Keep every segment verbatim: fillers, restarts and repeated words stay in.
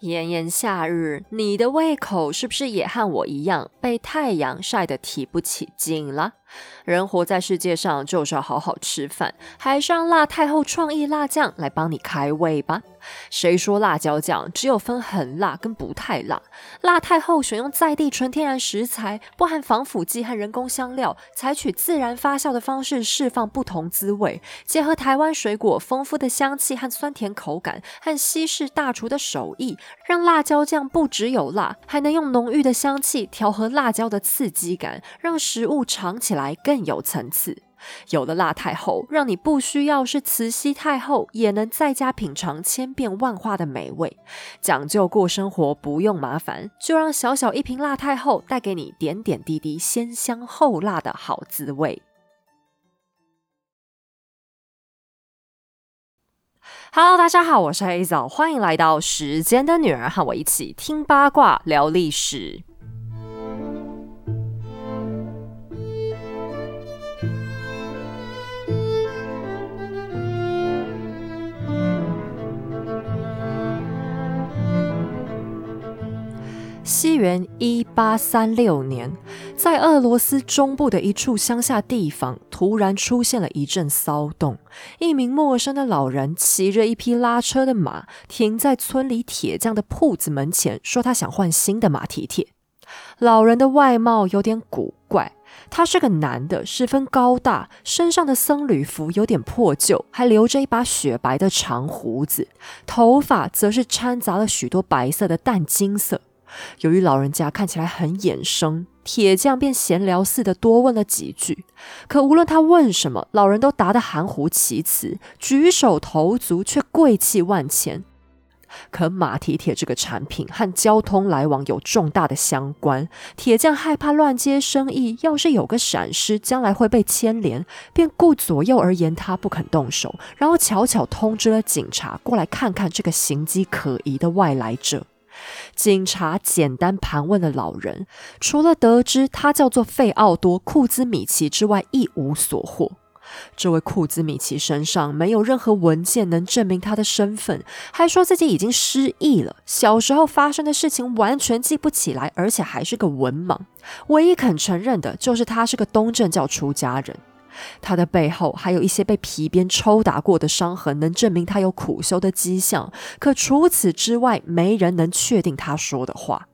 炎炎夏日，你的胃口是不是也和我一样被太阳晒得提不起劲了？人活在世界上就是要好好吃饭，还是让辣太后创意辣酱来帮你开胃吧。谁说辣椒酱只有分很辣跟不太辣？辣太后选用在地纯天然食材，不含防腐剂和人工香料，采取自然发酵的方式释放不同滋味，结合台湾水果丰富的香气和酸甜口感，和西式大厨的手艺，让辣椒酱不只有辣，还能用浓郁的香气调和辣椒的刺激感，让食物尝起来更有层次。有了辣太后，让你不需要是慈禧太后，也能在家品尝千变万化的美味。讲究过生活不用麻烦，就让小小一瓶辣太后带给你点点滴滴鲜香厚辣的好滋味。Hello， 大家好，我是Hazel，欢迎来到《时间的女儿》，和我一起听八卦聊历史。西元一八三六年，在俄罗斯中部的一处乡下地方，突然出现了一阵骚动。一名陌生的老人骑着一匹拉车的马，停在村里铁匠的铺子门前，说他想换新的马蹄铁。老人的外貌有点古怪，他是个男的，十分高大，身上的僧侣服有点破旧，还留着一把雪白的长胡子，头发则是掺杂了许多白色的淡金色。由于老人家看起来很眼生，铁匠便闲聊似的多问了几句，可无论他问什么，老人都答得含糊其辞，举手投足却贵气万千。可马蹄铁这个产品和交通来往有重大的相关，铁匠害怕乱接生意，要是有个闪失，将来会被牵连，便顾左右而言他，不肯动手，然后悄悄通知了警察过来看看这个形迹可疑的外来者。警察简单盘问了老人，除了得知他叫做费奥多·库兹米奇之外，一无所获。这位库兹米奇身上没有任何文件能证明他的身份，还说自己已经失忆了，小时候发生的事情完全记不起来，而且还是个文盲。唯一肯承认的就是他是个东正教出家人。他的背后还有一些被皮鞭抽打过的伤痕，能证明他有苦修的迹象，可除此之外，没人能确定他说的话。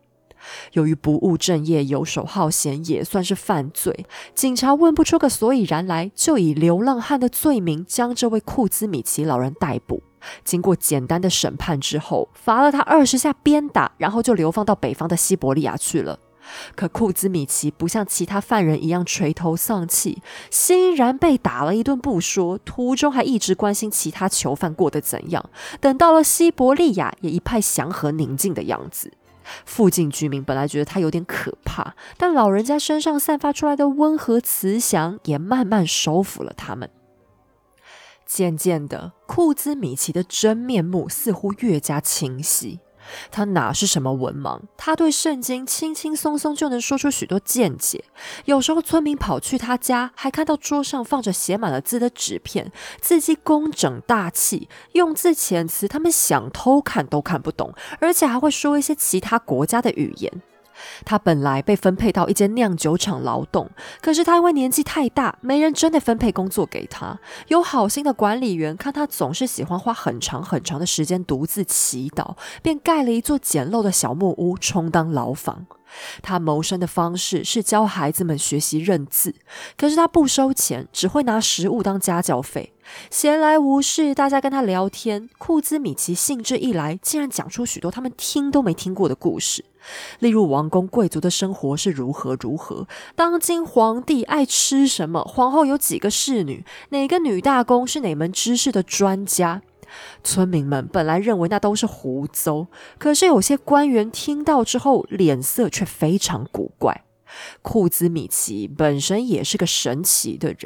由于不务正业、游手好闲也算是犯罪，警察问不出个所以然来，就以流浪汉的罪名将这位库兹米奇老人逮捕。经过简单的审判之后，罚了他二十下鞭打，然后就流放到北方的西伯利亚去了。可库兹米奇不像其他犯人一样垂头丧气，欣然被打了一顿不说，途中还一直关心其他囚犯过得怎样。等到了西伯利亚，也一派祥和宁静的样子。附近居民本来觉得他有点可怕，但老人家身上散发出来的温和慈祥也慢慢收服了他们。渐渐的，库兹米奇的真面目似乎越加清晰。他哪是什么文盲，他对圣经轻轻松松就能说出许多见解。有时候村民跑去他家，还看到桌上放着写满了字的纸片，字迹工整大气，用字遣词他们想偷看都看不懂，而且还会说一些其他国家的语言。他本来被分配到一间酿酒厂劳动，可是他因为年纪太大，没人真的分配工作给他。有好心的管理员看他总是喜欢花很长很长的时间独自祈祷，便盖了一座简陋的小木屋充当牢房。他谋生的方式是教孩子们学习认字，可是他不收钱，只会拿食物当家教费。闲来无事，大家跟他聊天，库兹米奇兴致一来，竟然讲出许多他们听都没听过的故事，例如王公贵族的生活是如何如何，当今皇帝爱吃什么，皇后有几个侍女，哪个女大公是哪门知识的专家。村民们本来认为那都是胡诌，可是有些官员听到之后，脸色却非常古怪。库兹米奇本身也是个神奇的人，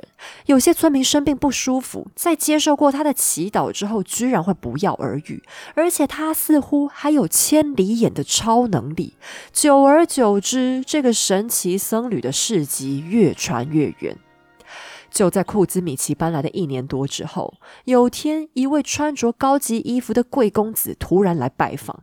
有些村民生病不舒服，在接受过他的祈祷之后，居然会不药而愈，而且他似乎还有千里眼的超能力。久而久之，这个神奇僧侣的事迹越传越远。就在库兹米奇搬来的一年多之后，有天一位穿着高级衣服的贵公子突然来拜访。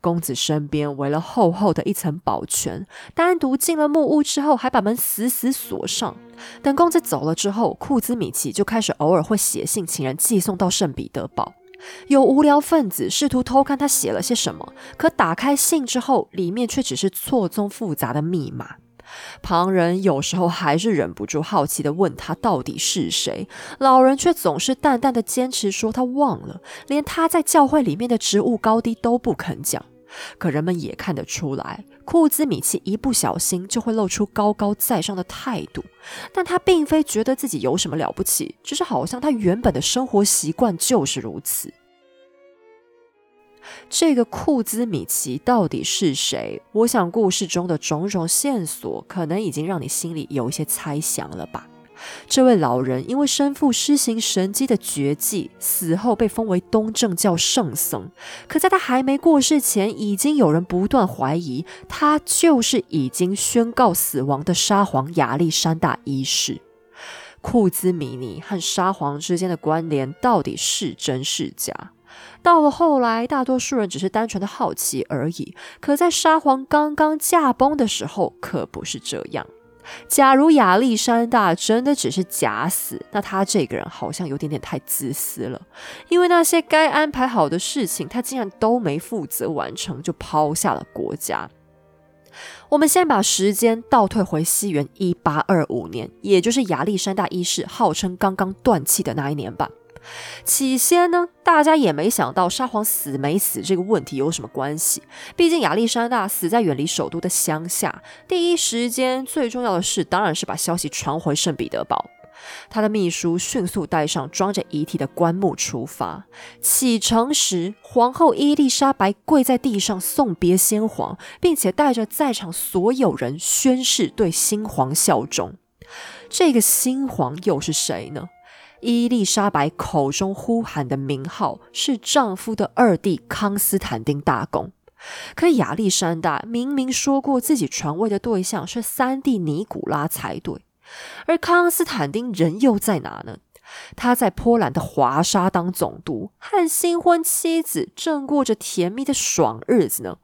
公子身边围了厚厚的一层宝圈，单独进了木屋之后还把门死死锁上。等公子走了之后，库兹米奇就开始偶尔会写信请人寄送到圣彼得堡。有无聊分子试图偷看他写了些什么，可打开信之后，里面却只是错综复杂的密码。旁人有时候还是忍不住好奇地问他到底是谁，老人却总是淡淡地坚持说他忘了，连他在教会里面的职务高低都不肯讲。可人们也看得出来，库兹米奇一不小心就会露出高高在上的态度，但他并非觉得自己有什么了不起，只是好像他原本的生活习惯就是如此。这个库兹米奇到底是谁？我想故事中的种种线索可能已经让你心里有一些猜想了吧。这位老人因为身负施行神迹的绝技，死后被封为东正教圣僧，可在他还没过世前，已经有人不断怀疑他就是已经宣告死亡的沙皇亚历山大一世。库兹米尼和沙皇之间的关联到底是真是假？到了后来，大多数人只是单纯的好奇而已，可在沙皇刚刚驾崩的时候可不是这样。假如亚历山大真的只是假死，那他这个人好像有点点太自私了，因为那些该安排好的事情他竟然都没负责完成，就抛下了国家。我们先把时间倒退回西元一八二五年，也就是亚历山大一世号称刚刚断气的那一年吧。起先呢，大家也没想到沙皇死没死这个问题有什么关系，毕竟亚历山大死在远离首都的乡下，第一时间最重要的事当然是把消息传回圣彼得堡。他的秘书迅速带上装着遗体的棺木出发。启程时，皇后伊丽莎白跪在地上送别先皇，并且带着在场所有人宣誓对新皇效忠。这个新皇又是谁呢？伊丽莎白口中呼喊的名号是丈夫的二弟康斯坦丁大公，可亚历山大明明说过自己传位的对象是三弟尼古拉才对，而康斯坦丁人又在哪呢？他在波兰的华沙当总督，和新婚妻子正过着甜蜜的爽日子呢。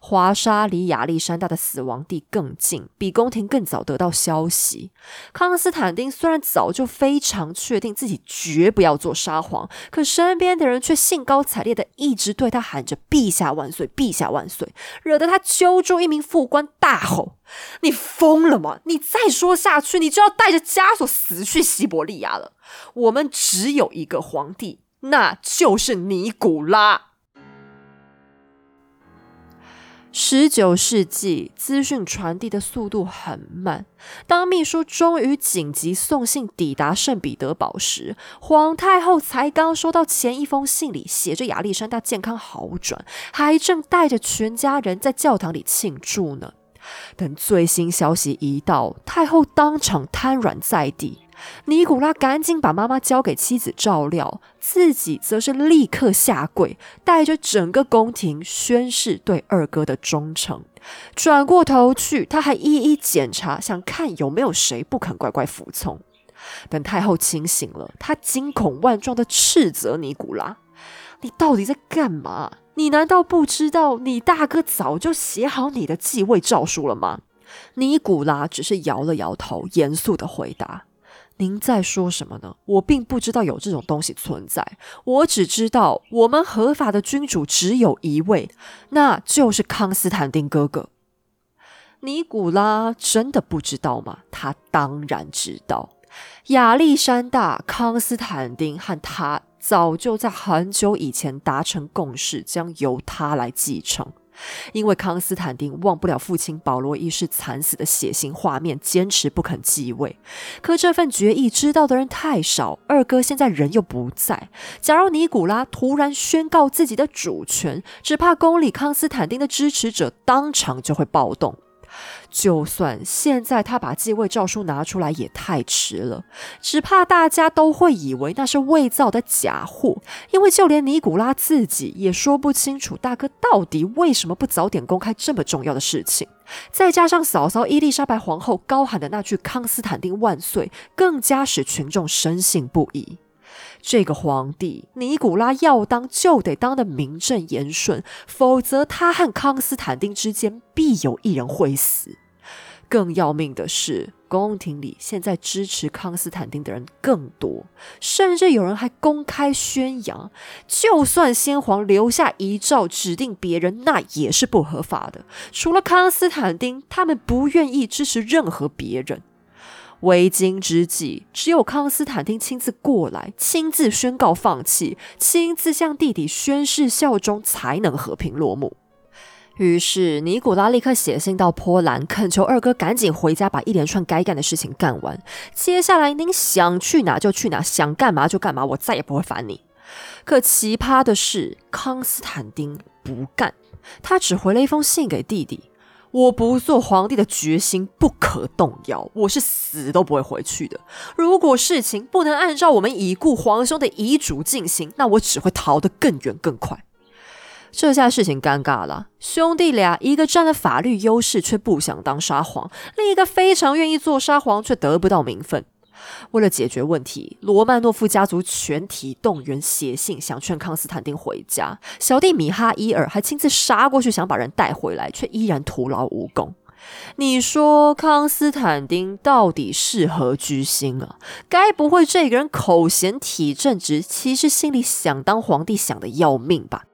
华沙离亚历山大的死亡地更近，比宫廷更早得到消息。康斯坦丁虽然早就非常确定自己绝不要做沙皇，可身边的人却兴高采烈的一直对他喊着陛下万岁，陛下万岁，惹得他揪住一名副官大吼：你疯了吗？你再说下去，你就要带着枷锁死去西伯利亚了。我们只有一个皇帝，那就是尼古拉。十九世纪资讯传递的速度很慢，当秘书终于紧急送信抵达圣彼得堡时，皇太后才刚收到前一封信里写着亚历山大健康好转，还正带着全家人在教堂里庆祝呢。等最新消息一到，太后当场瘫软在地，尼古拉赶紧把妈妈交给妻子照料，自己则是立刻下跪，带着整个宫廷宣誓对二哥的忠诚。转过头去，他还一一检查，想看有没有谁不肯乖乖服从。等太后清醒了，他惊恐万状地斥责尼古拉：你到底在干嘛？你难道不知道你大哥早就写好你的继位诏书了吗？尼古拉只是摇了摇头，严肃地回答：您在说什么呢？我并不知道有这种东西存在，我只知道我们合法的君主只有一位，那就是康斯坦丁哥哥。尼古拉真的不知道吗？他当然知道，亚历山大、康斯坦丁和他早就在很久以前达成共识，将由他来继承。因为康斯坦丁忘不了父亲保罗一世惨死的血腥画面，坚持不肯继位。可这份决议知道的人太少，二哥现在人又不在，假如尼古拉突然宣告自己的主权，只怕宫里康斯坦丁的支持者当场就会暴动。就算现在他把继位诏书拿出来也太迟了，只怕大家都会以为那是伪造的假货，因为就连尼古拉自己也说不清楚大哥到底为什么不早点公开这么重要的事情。再加上嫂嫂伊丽莎白皇后高喊的那句康斯坦丁万岁，更加使群众深信不疑。这个皇帝尼古拉要当就得当的名正言顺，否则他和康斯坦丁之间必有一人会死。更要命的是，宫廷里现在支持康斯坦丁的人更多，甚至有人还公开宣扬，就算先皇留下遗诏指定别人，那也是不合法的。除了康斯坦丁，他们不愿意支持任何别人。为今之计，只有康斯坦丁亲自过来，亲自宣告放弃，亲自向弟弟宣誓效忠，才能和平落幕。于是尼古拉立刻写信到波兰，恳求二哥赶紧回家，把一连串该干的事情干完。接下来您想去哪就去哪，想干嘛就干嘛，我再也不会烦你。可奇葩的是，康斯坦丁不干，他只回了一封信给弟弟：我不做皇帝的决心不可动摇，我是死都不会回去的。如果事情不能按照我们已故皇兄的遗嘱进行，那我只会逃得更远更快。这下事情尴尬了，兄弟俩一个占了法律优势却不想当沙皇，另一个非常愿意做沙皇却得不到名分。为了解决问题，罗曼诺夫家族全体动员，写信想劝康斯坦丁回家。小弟米哈伊尔还亲自杀过去想把人带回来，却依然徒劳无功。你说康斯坦丁到底是何居心啊？该不会这个人口嫌体正直，其实心里想当皇帝想得要命吧？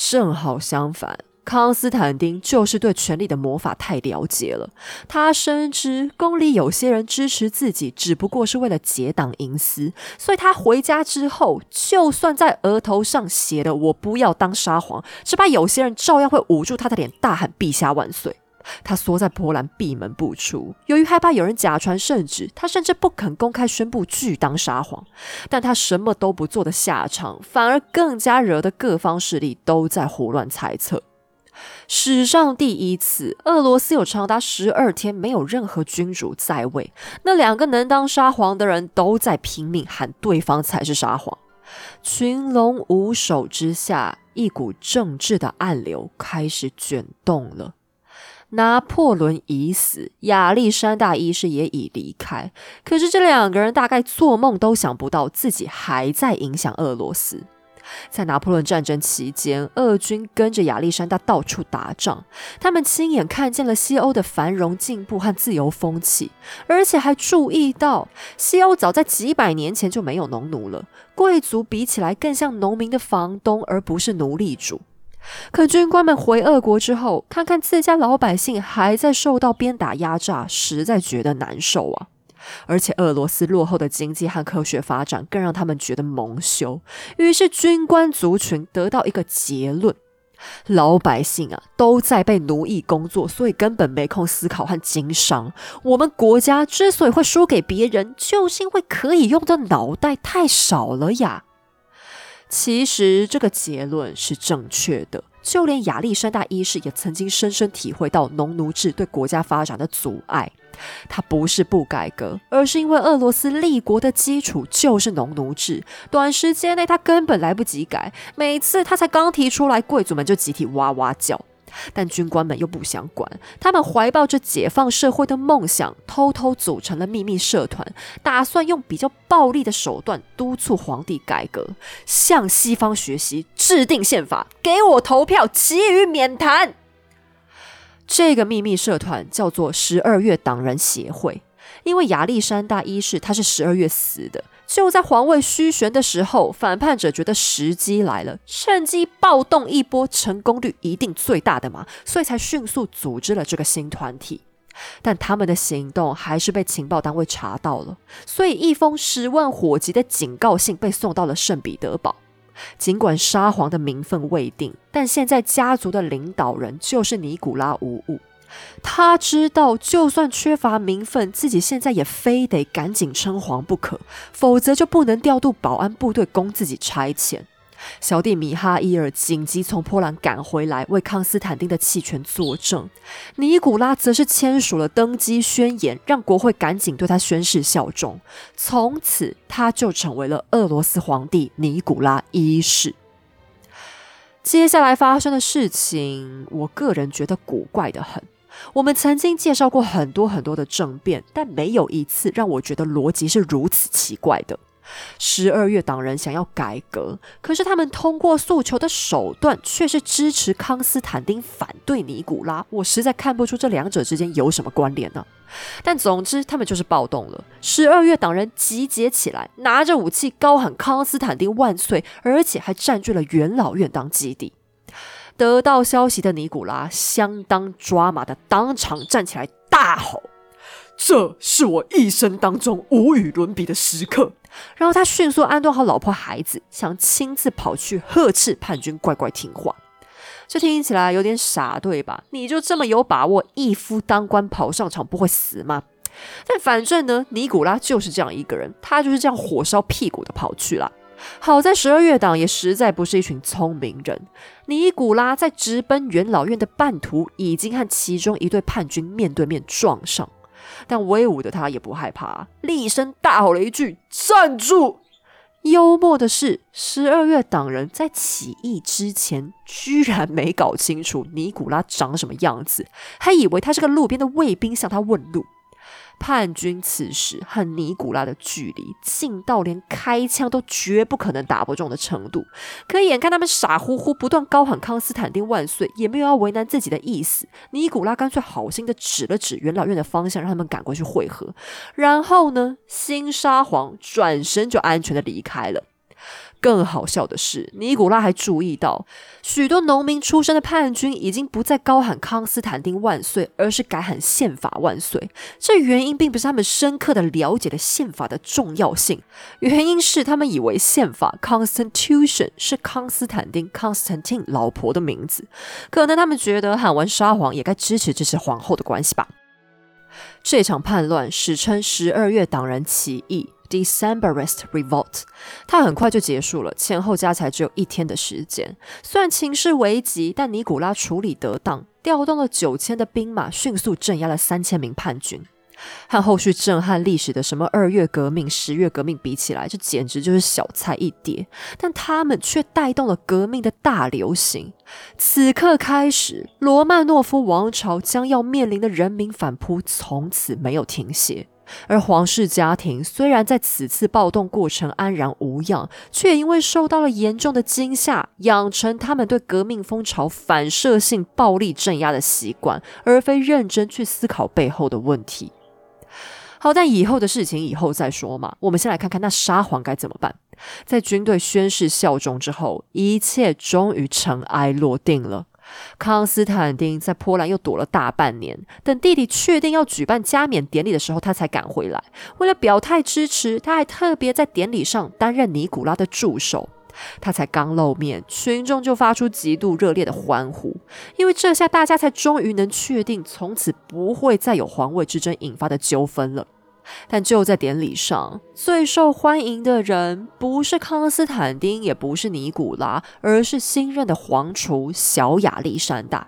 正好相反，康斯坦丁就是对权力的魔法太了解了。他深知宫里有些人支持自己只不过是为了结党营私，所以他回家之后，就算在额头上写的我不要当沙皇，只怕有些人照样会捂住他的脸大喊陛下万岁。他缩在波兰闭门不出，由于害怕有人假传圣旨，他甚至不肯公开宣布拒当沙皇。但他什么都不做的下场，反而更加惹得各方势力都在胡乱猜测。史上第一次，俄罗斯有长达十二天没有任何君主在位，那两个能当沙皇的人都在拼命喊对方才是沙皇。群龙无首之下，一股政治的暗流开始卷动了。拿破仑已死，亚历山大一世也已离开，可是这两个人大概做梦都想不到自己还在影响俄罗斯。在拿破仑战争期间，俄军跟着亚历山大到处打仗，他们亲眼看见了西欧的繁荣进步和自由风气，而且还注意到西欧早在几百年前就没有农奴了，贵族比起来更像农民的房东，而不是奴隶主。可军官们回俄国之后，看看自家老百姓还在受到鞭打压榨，实在觉得难受啊。而且俄罗斯落后的经济和科学发展更让他们觉得蒙羞。于是军官族群得到一个结论：老百姓啊，都在被奴役工作，所以根本没空思考和经商。我们国家之所以会输给别人，就是因为可以用的脑袋太少了呀。其实这个结论是正确的，就连亚历山大一世也曾经深深体会到农奴制对国家发展的阻碍。他不是不改革，而是因为俄罗斯立国的基础就是农奴制，短时间内他根本来不及改，每次他才刚提出来，贵族们就集体哇哇叫。但军官们又不想管，他们怀抱着解放社会的梦想，偷偷组成了秘密社团，打算用比较暴力的手段督促皇帝改革，向西方学习，制定宪法，给我投票，其余免谈。这个秘密社团叫做十二月党人协会，因为亚历山大一世他是十二月死的，就在皇位虚悬的时候，反叛者觉得时机来了，趁机暴动一波，成功率一定最大的嘛，所以才迅速组织了这个新团体。但他们的行动还是被情报单位查到了，所以一封十万火急的警告信被送到了圣彼得堡。尽管沙皇的名分未定，但现在家族的领导人就是尼古拉无误。他知道就算缺乏名分，自己现在也非得赶紧称皇不可，否则就不能调度保安部队供自己差遣。小弟米哈伊尔紧急从波兰赶回来，为康斯坦丁的弃权作证。尼古拉则是签署了登基宣言，让国会赶紧对他宣誓效忠。从此他就成为了俄罗斯皇帝尼古拉一世。接下来发生的事情，我个人觉得古怪得很。我们曾经介绍过很多很多的政变，但没有一次让我觉得逻辑是如此奇怪的。十二月党人想要改革，可是他们通过诉求的手段却是支持康斯坦丁反对尼古拉，我实在看不出这两者之间有什么关联呢、啊。但总之他们就是暴动了，十二月党人集结起来，拿着武器高喊康斯坦丁万岁，而且还占据了元老院当基地。得到消息的尼古拉相当抓马的当场站起来大吼，这是我一生当中无与伦比的时刻。然后他迅速安顿好老婆孩子，想亲自跑去呵斥叛军乖乖听话。这听起来有点傻，对吧？你就这么有把握一夫当关跑上场不会死吗？但反正呢，尼古拉就是这样一个人，他就是这样火烧屁股的跑去了。好在十二月党也实在不是一群聪明人，尼古拉在直奔元老院的半途已经和其中一队叛军面对面撞上，但威武的他也不害怕，厉声大吼了一句站住。幽默的是，十二月党人在起义之前居然没搞清楚尼古拉长什么样子，还以为他是个路边的卫兵向他问路。叛军此时和尼古拉的距离近到连开枪都绝不可能打不中的程度，可眼看他们傻乎乎不断高喊康斯坦丁万岁，也没有要为难自己的意思，尼古拉干脆好心的指了指元老院的方向，让他们赶过去会合。然后呢，新沙皇转身就安全的离开了。更好笑的是，尼古拉还注意到许多农民出身的叛军已经不再高喊康斯坦丁万岁，而是改喊宪法万岁。这原因并不是他们深刻的了解了宪法的重要性，原因是他们以为宪法 Constitution 是康斯坦丁 Constantine 老婆的名字，可能他们觉得喊完沙皇也该支持支持皇后的关系吧。这场叛乱史称十二月党人起义Decemberist Revolt， 它很快就结束了，前后加起来只有一天的时间。虽然情势危急，但尼古拉处理得当，调动了九千的兵马，迅速镇压了三千名叛军。和后续震撼历史的什么二月革命、十月革命比起来，这简直就是小菜一碟，但他们却带动了革命的大流行。此刻开始，罗曼诺夫王朝将要面临的人民反扑从此没有停歇。而皇室家庭虽然在此次暴动过程安然无恙，却因为受到了严重的惊吓，养成他们对革命风潮反射性暴力镇压的习惯，而非认真去思考背后的问题。好，但以后的事情以后再说嘛，我们先来看看那沙皇该怎么办。在军队宣誓效忠之后，一切终于尘埃落定了。康斯坦丁在波兰又躲了大半年，等弟弟确定要举办加冕典礼的时候，他才赶回来。为了表态支持，他还特别在典礼上担任尼古拉的助手。他才刚露面，群众就发出极度热烈的欢呼，因为这下大家才终于能确定从此不会再有皇位之争引发的纠纷了。但就在典礼上，最受欢迎的人不是康斯坦丁，也不是尼古拉，而是新任的皇储小亚历山大。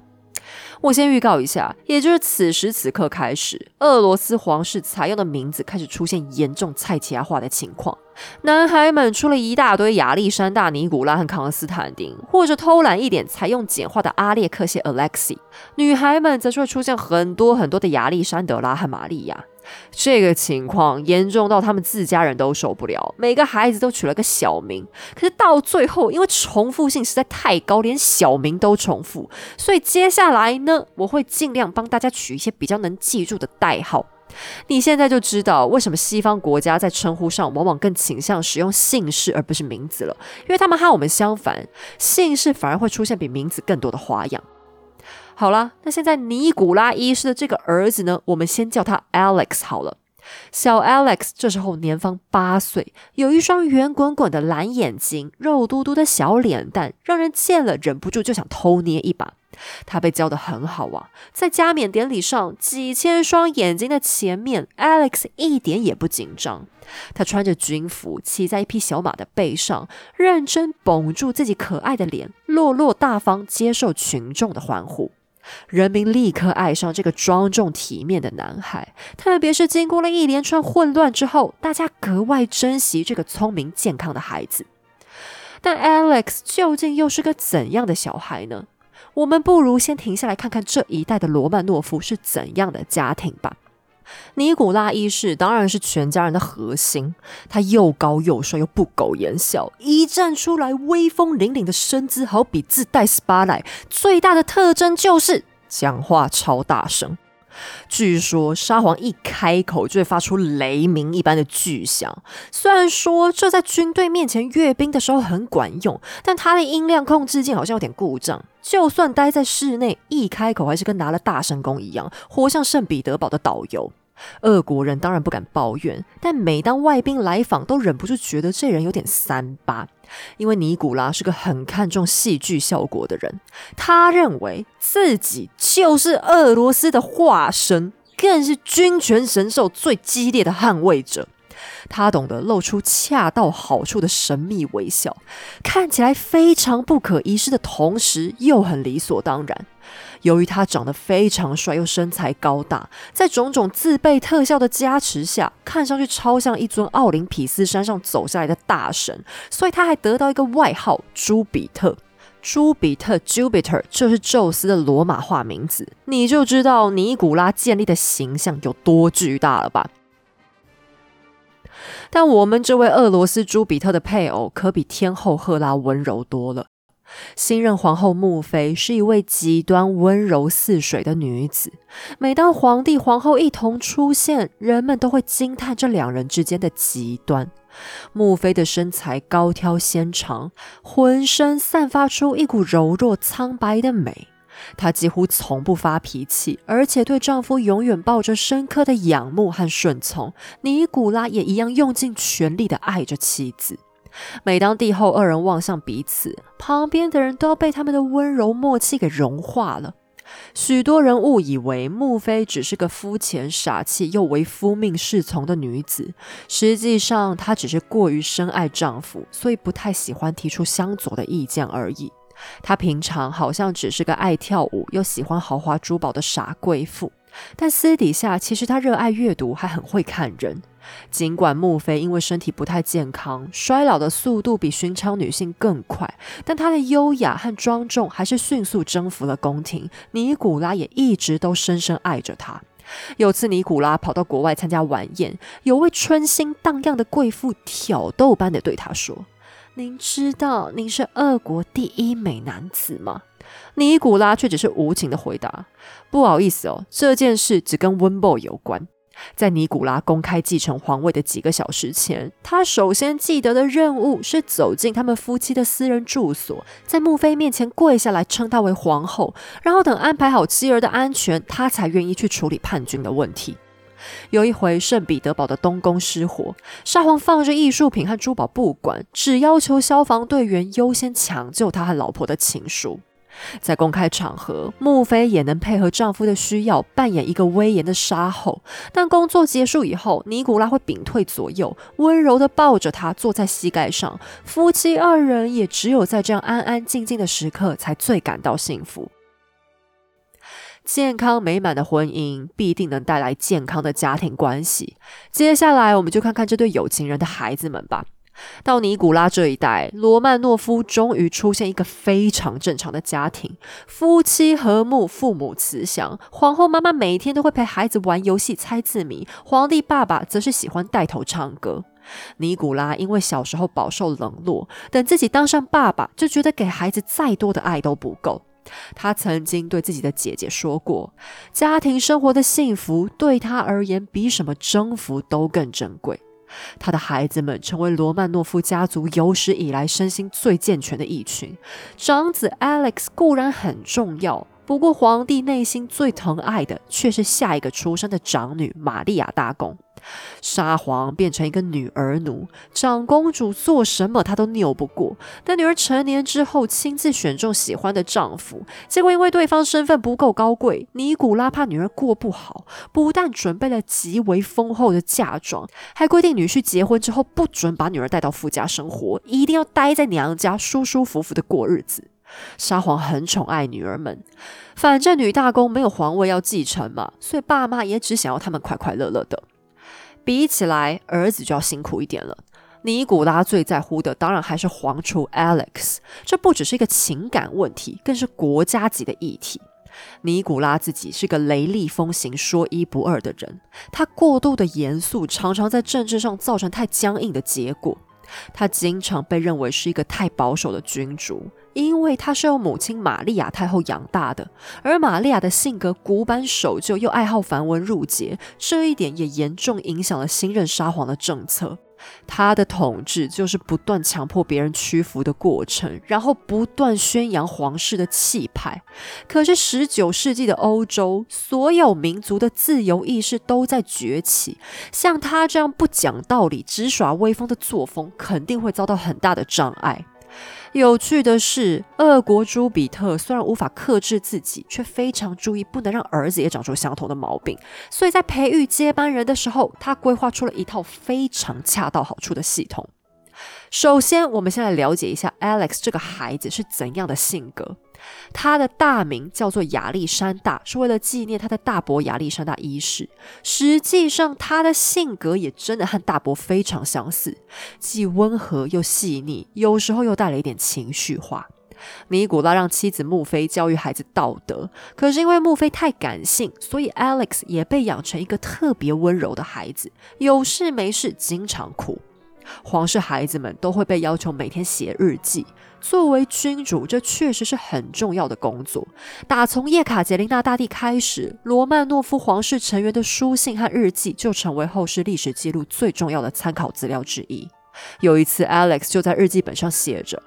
我先预告一下，也就是此时此刻开始，俄罗斯皇室采用的名字开始出现严重菜奇亚化的情况。男孩们出了一大堆亚历山大、尼古拉和康斯坦丁，或者偷懒一点采用简化的阿列克谢 Alexei。 女孩们则是会出现很多很多的亚历山德拉和玛利亚。这个情况严重到他们自家人都受不了，每个孩子都取了个小名，可是到最后因为重复性实在太高，连小名都重复，所以接下来呢，我会尽量帮大家取一些比较能记住的代号。你现在就知道为什么西方国家在称呼上往往更倾向使用姓氏而不是名字了，因为他们和我们相反，姓氏反而会出现比名字更多的花样。好啦，那现在尼古拉一世的这个儿子呢，我们先叫他 Alex 好了。小 Alex 这时候年方八岁，有一双圆滚滚的蓝眼睛，肉嘟嘟的小脸蛋，让人见了忍不住就想偷捏一把。他被教得很好啊，在加冕典礼上，几千双眼睛的前面 ，Alex 一点也不紧张。他穿着军服，骑在一匹小马的背上，认真绷住自己可爱的脸，落落大方接受群众的欢呼。人民立刻爱上这个庄重体面的男孩，特别是经过了一连串混乱之后，大家格外珍惜这个聪明健康的孩子。但 Alex 究竟又是个怎样的小孩呢？我们不如先停下来看看这一代的罗曼诺夫是怎样的家庭吧。尼古拉一世当然是全家人的核心，他又高又帅又不苟言笑，一站出来威风凛凛的身姿好比自带 S P A 来，最大的特征就是讲话超大声。据说沙皇一开口就会发出雷鸣一般的巨响，虽然说这在军队面前阅兵的时候很管用，但他的音量控制键好像有点故障，就算待在室内一开口还是跟拿了大神功一样，活像圣彼得堡的导游。俄国人当然不敢抱怨，但每当外宾来访都忍不住觉得这人有点三八，因为尼古拉是个很看重戏剧效果的人，他认为自己就是俄罗斯的化身，更是军权神授最激烈的捍卫者。他懂得露出恰到好处的神秘微笑，看起来非常不可一世的同时又很理所当然。由于他长得非常帅又身材高大，在种种自备特效的加持下，看上去超像一尊奥林匹斯山上走下来的大神，所以他还得到一个外号朱比特。朱比特 Jupiter 就是宙斯的罗马化名字，你就知道尼古拉建立的形象有多巨大了吧。但我们这位俄罗斯朱比特的配偶可比天后赫拉温柔多了。新任皇后穆菲是一位极端温柔似水的女子，每当皇帝皇后一同出现，人们都会惊叹这两人之间的极端。穆菲的身材高挑纤长，浑身散发出一股柔弱苍白的美，她几乎从不发脾气，而且对丈夫永远抱着深刻的仰慕和顺从。尼古拉也一样用尽全力的爱着妻子。每当帝后二人望向彼此，旁边的人都要被他们的温柔默契给融化了。许多人误以为穆菲只是个肤浅傻气又为夫命是从的女子，实际上她只是过于深爱丈夫，所以不太喜欢提出相左的意见而已。她平常好像只是个爱跳舞又喜欢豪华珠宝的傻贵妇，但私底下其实她热爱阅读，还很会看人。尽管穆菲因为身体不太健康，衰老的速度比寻常女性更快，但她的优雅和庄重还是迅速征服了宫廷。尼古拉也一直都深深爱着她。有次尼古拉跑到国外参加晚宴，有位春心荡漾的贵妇挑逗般的对她说：您知道您是俄国第一美男子吗？尼古拉却只是无情的回答：不好意思哦，这件事只跟温布有关。在尼古拉公开继承皇位的几个小时前，他首先记得的任务是走进他们夫妻的私人住所，在穆菲面前跪下来称她为皇后，然后等安排好妻儿的安全，他才愿意去处理叛军的问题。有一回圣彼得堡的东宫失火，沙皇放着艺术品和珠宝不管，只要求消防队员优先抢救他和老婆的情书。在公开场合，穆菲也能配合丈夫的需要扮演一个威严的沙后，但工作结束以后，尼古拉会屏退左右，温柔地抱着她坐在膝盖上，夫妻二人也只有在这样安安静静的时刻才最感到幸福。健康美满的婚姻必定能带来健康的家庭关系。接下来我们就看看这对有情人的孩子们吧。到尼古拉这一代，罗曼诺夫终于出现一个非常正常的家庭，夫妻和睦，父母慈祥，皇后妈妈每天都会陪孩子玩游戏猜字谜，皇帝爸爸则是喜欢带头唱歌。尼古拉因为小时候饱受冷落，等自己当上爸爸，就觉得给孩子再多的爱都不够。他曾经对自己的姐姐说过，家庭生活的幸福对他而言比什么征服都更珍贵。他的孩子们成为罗曼诺夫家族有史以来身心最健全的一群。长子 Alex 固然很重要，不过皇帝内心最疼爱的却是下一个出生的长女玛利亚大公。沙皇变成一个女儿奴，长公主做什么她都拗不过，但女儿成年之后亲自选中喜欢的丈夫，结果因为对方身份不够高贵，尼古拉怕女儿过不好，不但准备了极为丰厚的嫁妆，还规定女婿结婚之后不准把女儿带到夫家生活，一定要待在娘家舒舒服服的过日子。沙皇很宠爱女儿们，反正女大公没有皇位要继承嘛，所以爸妈也只想要他们快快乐乐的。比起来，儿子就要辛苦一点了。尼古拉最在乎的当然还是皇储 Alex， 这不只是一个情感问题，更是国家级的议题。尼古拉自己是个雷厉风行、说一不二的人，他过度的严肃常常在政治上造成太僵硬的结果。他经常被认为是一个太保守的君主，因为他是由母亲玛利亚太后养大的，而玛利亚的性格古板守旧又爱好繁文缛节，这一点也严重影响了新任沙皇的政策。他的统治就是不断强迫别人屈服的过程，然后不断宣扬皇室的气派。可是十九世纪的欧洲，所有民族的自由意识都在崛起，像他这样不讲道理、只耍威风的作风肯定会遭到很大的障碍。有趣的是，俄国朱比特虽然无法克制自己，却非常注意不能让儿子也长出相同的毛病，所以在培育接班人的时候，他规划出了一套非常恰到好处的系统。首先，我们先来了解一下 Alex 这个孩子是怎样的性格。他的大名叫做亚历山大，是为了纪念他的大伯亚历山大一世。实际上，他的性格也真的和大伯非常相似，既温和又细腻，有时候又带了一点情绪化。尼古拉让妻子穆菲教育孩子道德，可是因为穆菲太感性，所以 Alex 也被养成一个特别温柔的孩子，有事没事经常哭。皇室孩子们都会被要求每天写日记，作为君主，这确实是很重要的工作。打从叶卡捷琳娜大帝开始，罗曼诺夫皇室成员的书信和日记就成为后世历史记录最重要的参考资料之一。有一次 Alex 就在日记本上写着，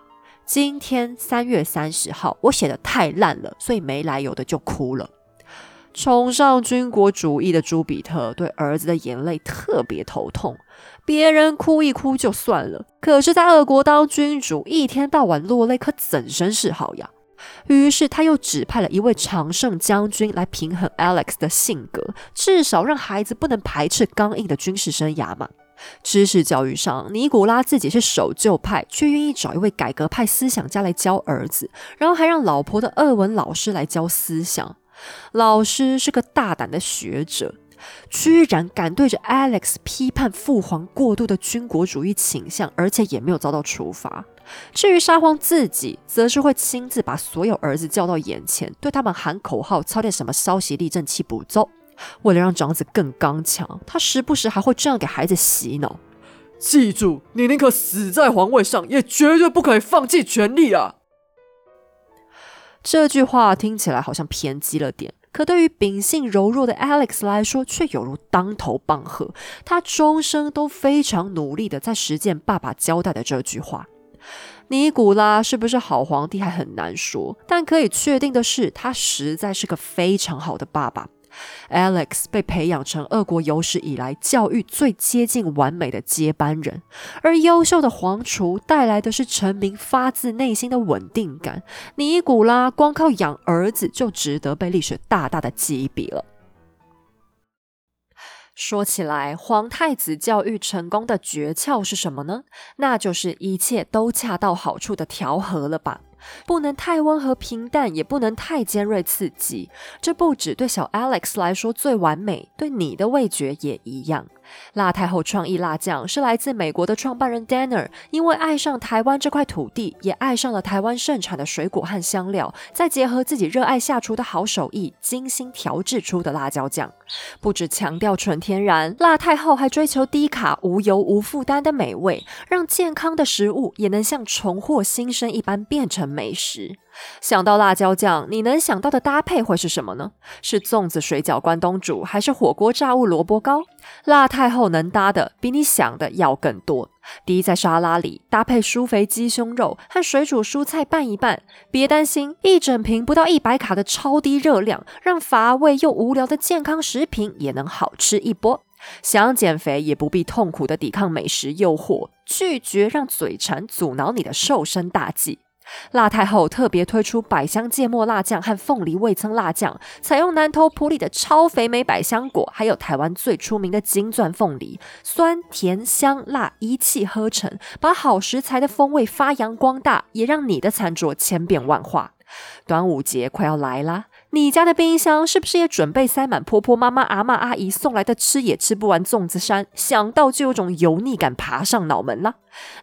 今天三月三十号我写得太烂了，所以没来由的就哭了。崇尚军国主义的朱比特对儿子的眼泪特别头痛，别人哭一哭就算了，可是在俄国当君主，一天到晚落泪可怎生是好呀？于是他又指派了一位常胜将军来平衡 Alex 的性格，至少让孩子不能排斥刚硬的军事生涯嘛。知识教育上，尼古拉自己是守旧派，却愿意找一位改革派思想家来教儿子，然后还让老婆的俄文老师来教思想。老师是个大胆的学者，居然敢对着 Alex 批判父皇过度的军国主义倾向，而且也没有遭到处罚。至于沙皇自己，则是会亲自把所有儿子叫到眼前，对他们喊口号，操练什么稍息立正气步走。为了让长子更刚强，他时不时还会这样给孩子洗脑：记住，你宁可死在皇位上，也绝对不可以放弃权力啊！这句话听起来好像偏激了点，可对于秉性柔弱的 Alex 来说，却有如当头棒喝。他终生都非常努力的在实践爸爸交代的这句话。尼古拉是不是好皇帝还很难说，但可以确定的是，他实在是个非常好的爸爸。Alex 被培养成俄国有史以来教育最接近完美的接班人，而优秀的皇储带来的是臣民发自内心的稳定感。尼古拉光靠养儿子就值得被历史大大的记一笔了。说起来，皇太子教育成功的诀窍是什么呢？那就是一切都恰到好处的调和了吧。不能太温和平淡，也不能太尖锐刺激。这不只对小 Alex 来说最完美，对你的味觉也一样。辣太后创意辣酱是来自美国的创办人 Danner， 因为爱上台湾这块土地，也爱上了台湾盛产的水果和香料，再结合自己热爱下厨的好手艺，精心调制出的辣椒酱。不只强调纯天然，辣太后还追求低卡、无油、无负担的美味，让健康的食物也能像重获新生一般变成美食。想到辣椒酱，你能想到的搭配会是什么呢？是粽子、水饺、关东煮，还是火锅、炸物、萝卜糕？辣太后能搭的比你想的要更多。滴在沙拉里，搭配舒肥鸡胸肉和水煮蔬菜拌一拌。别担心，一整瓶不到一百卡的超低热量，让乏味又无聊的健康食品也能好吃一波。想减肥也不必痛苦地抵抗美食诱惑，拒绝让嘴馋阻挠你的瘦身大计。辣太后特别推出百香芥末辣酱和凤梨味噌辣酱，采用南投埔里的超肥美百香果，还有台湾最出名的金钻凤梨，酸甜香辣一气呵成，把好食材的风味发扬光大，也让你的餐桌千变万化。端午节快要来啦，你家的冰箱是不是也准备塞满婆婆妈妈阿嬷阿姨送来的吃也吃不完粽子山，想到就有种油腻感爬上脑门啦？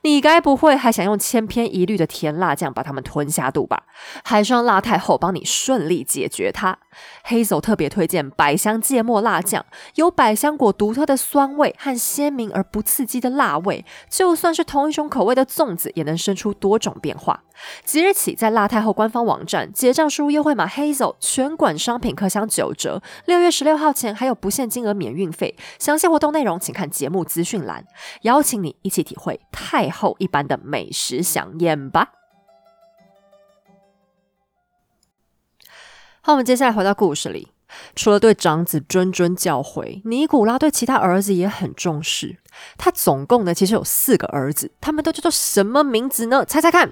你该不会还想用千篇一律的甜辣酱把它们吞下肚吧？还是让辣太后帮你顺利解决它？ Hazel 特别推荐百香芥末辣酱，有百香果独特的酸味和鲜明而不刺激的辣味，就算是同一种口味的粽子也能生出多种变化。即日起在辣太后官方网站结账输入优惠码 Hazel， 全馆商品客箱九折，六月十六号前还有不限金额免运费，详细活动内容请看节目资讯栏。邀请你一起体会太后一般的美食飨宴吧。好，我们接下来回到故事里。除了对长子谆谆教诲，尼古拉对其他儿子也很重视。他总共呢其实有四个儿子，他们都叫做什么名字呢？猜猜看。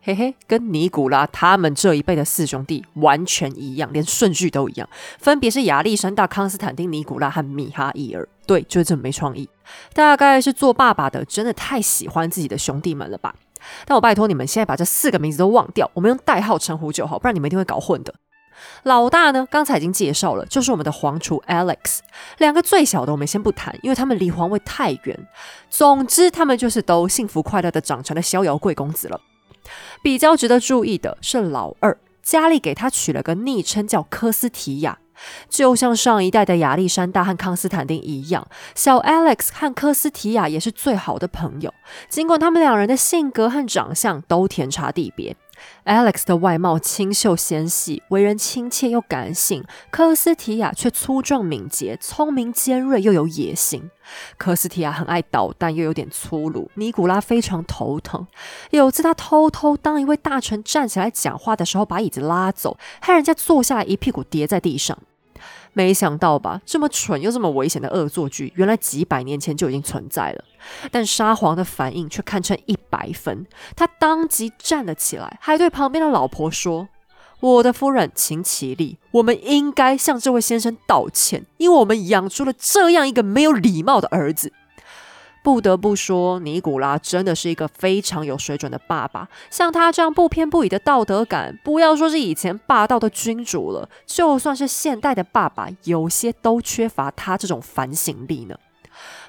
嘿嘿，跟尼古拉他们这一辈的四兄弟完全一样，连顺序都一样，分别是亚历山大、康斯坦丁、尼古拉和米哈伊尔。对，就是这么没创意。大概是做爸爸的真的太喜欢自己的兄弟们了吧。但我拜托你们现在把这四个名字都忘掉，我们用代号称呼就好，不然你们一定会搞混的。老大呢，刚才已经介绍了，就是我们的皇储 Alex。 两个最小的我们先不谈，因为他们离皇位太远。总之他们就是都幸福快乐的长成了逍遥贵公子了。比较值得注意的是老二，家里给他取了个昵称叫科斯提亚。就像上一代的亚历山大和康斯坦丁一样，小 Alex 和科斯提亚也是最好的朋友，尽管他们两人的性格和长相都天差地别。Alex 的外貌清秀纤细，为人亲切又感性，科斯提亚却粗壮敏捷，聪明尖锐又有野心。科斯提亚很爱捣蛋又有点粗鲁，尼古拉非常头疼。有次他偷偷当一位大臣站起来讲话的时候把椅子拉走，害人家坐下来一屁股跌在地上。没想到吧，这么蠢又这么危险的恶作剧，原来几百年前就已经存在了。但沙皇的反应却堪称一百分，他当即站了起来，还对旁边的老婆说：“我的夫人，请起立，我们应该向这位先生道歉，因为我们养出了这样一个没有礼貌的儿子。”不得不说，尼古拉真的是一个非常有水准的爸爸。像他这样不偏不倚的道德感，不要说是以前霸道的君主了，就算是现代的爸爸，有些都缺乏他这种反省力呢。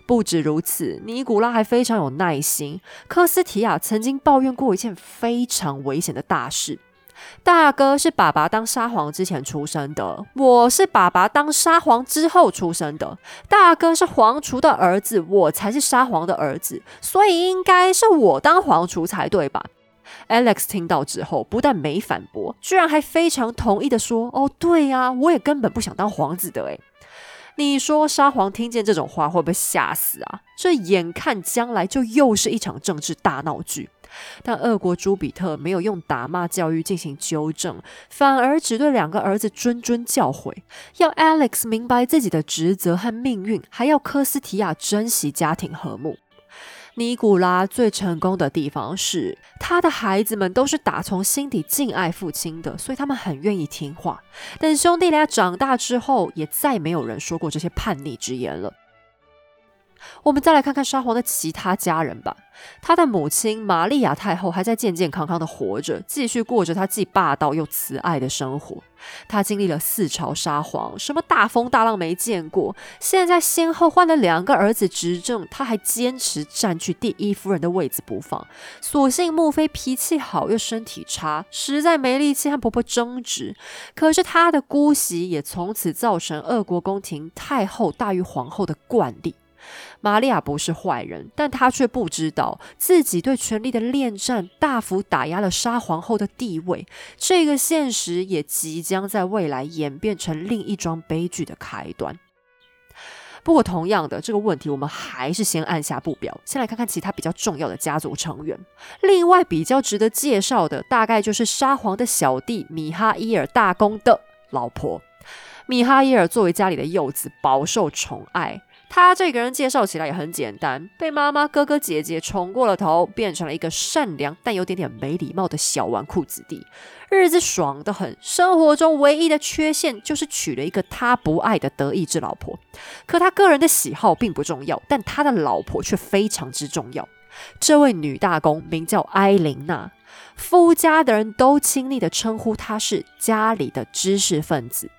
不止如此，尼古拉还非常有耐心。科斯提亚曾经抱怨过一件非常危险的大事。大哥是爸爸当沙皇之前出生的，我是爸爸当沙皇之后出生的。大哥是皇储的儿子，我才是沙皇的儿子，所以应该是我当皇储才对吧？ Alex 听到之后不但没反驳，居然还非常同意的说：“哦，对啊，我也根本不想当皇子的耶。”你说沙皇听见这种话会不会吓死啊？这眼看将来就又是一场政治大闹剧。但俄国朱比特没有用打骂教育进行纠正，反而只对两个儿子谆谆教诲，要 Alex 明白自己的职责和命运，还要科斯提亚珍惜家庭和睦。尼古拉最成功的地方是，他的孩子们都是打从心底敬爱父亲的，所以他们很愿意听话。等兄弟俩长大之后，也再没有人说过这些叛逆之言了。我们再来看看沙皇的其他家人吧。他的母亲玛利亚太后还在健健康康的活着，继续过着他既霸道又慈爱的生活。他经历了四朝沙皇，什么大风大浪没见过，现在先后换了两个儿子执政，他还坚持占据第一夫人的位置不放。所幸穆妃脾气好又身体差，实在没力气和婆婆争执，可是他的姑息也从此造成俄国宫廷太后大于皇后的惯例。玛利亚不是坏人，但她却不知道自己对权力的恋战大幅打压了沙皇后的地位，这个现实也即将在未来演变成另一桩悲剧的开端。不过同样的，这个问题我们还是先按下不表，先来看看其他比较重要的家族成员。另外比较值得介绍的大概就是沙皇的小弟米哈伊尔大公的老婆。米哈伊尔作为家里的幼子饱受宠爱，他这个人介绍起来也很简单，被妈妈哥哥姐姐宠过了头，变成了一个善良但有点点没礼貌的小纨绔子弟，日子爽得很。生活中唯一的缺陷就是娶了一个他不爱的德意志老婆，可他个人的喜好并不重要，但他的老婆却非常之重要。这位女大公名叫埃琳娜，夫家的人都亲昵的称呼他是家里的知识分子。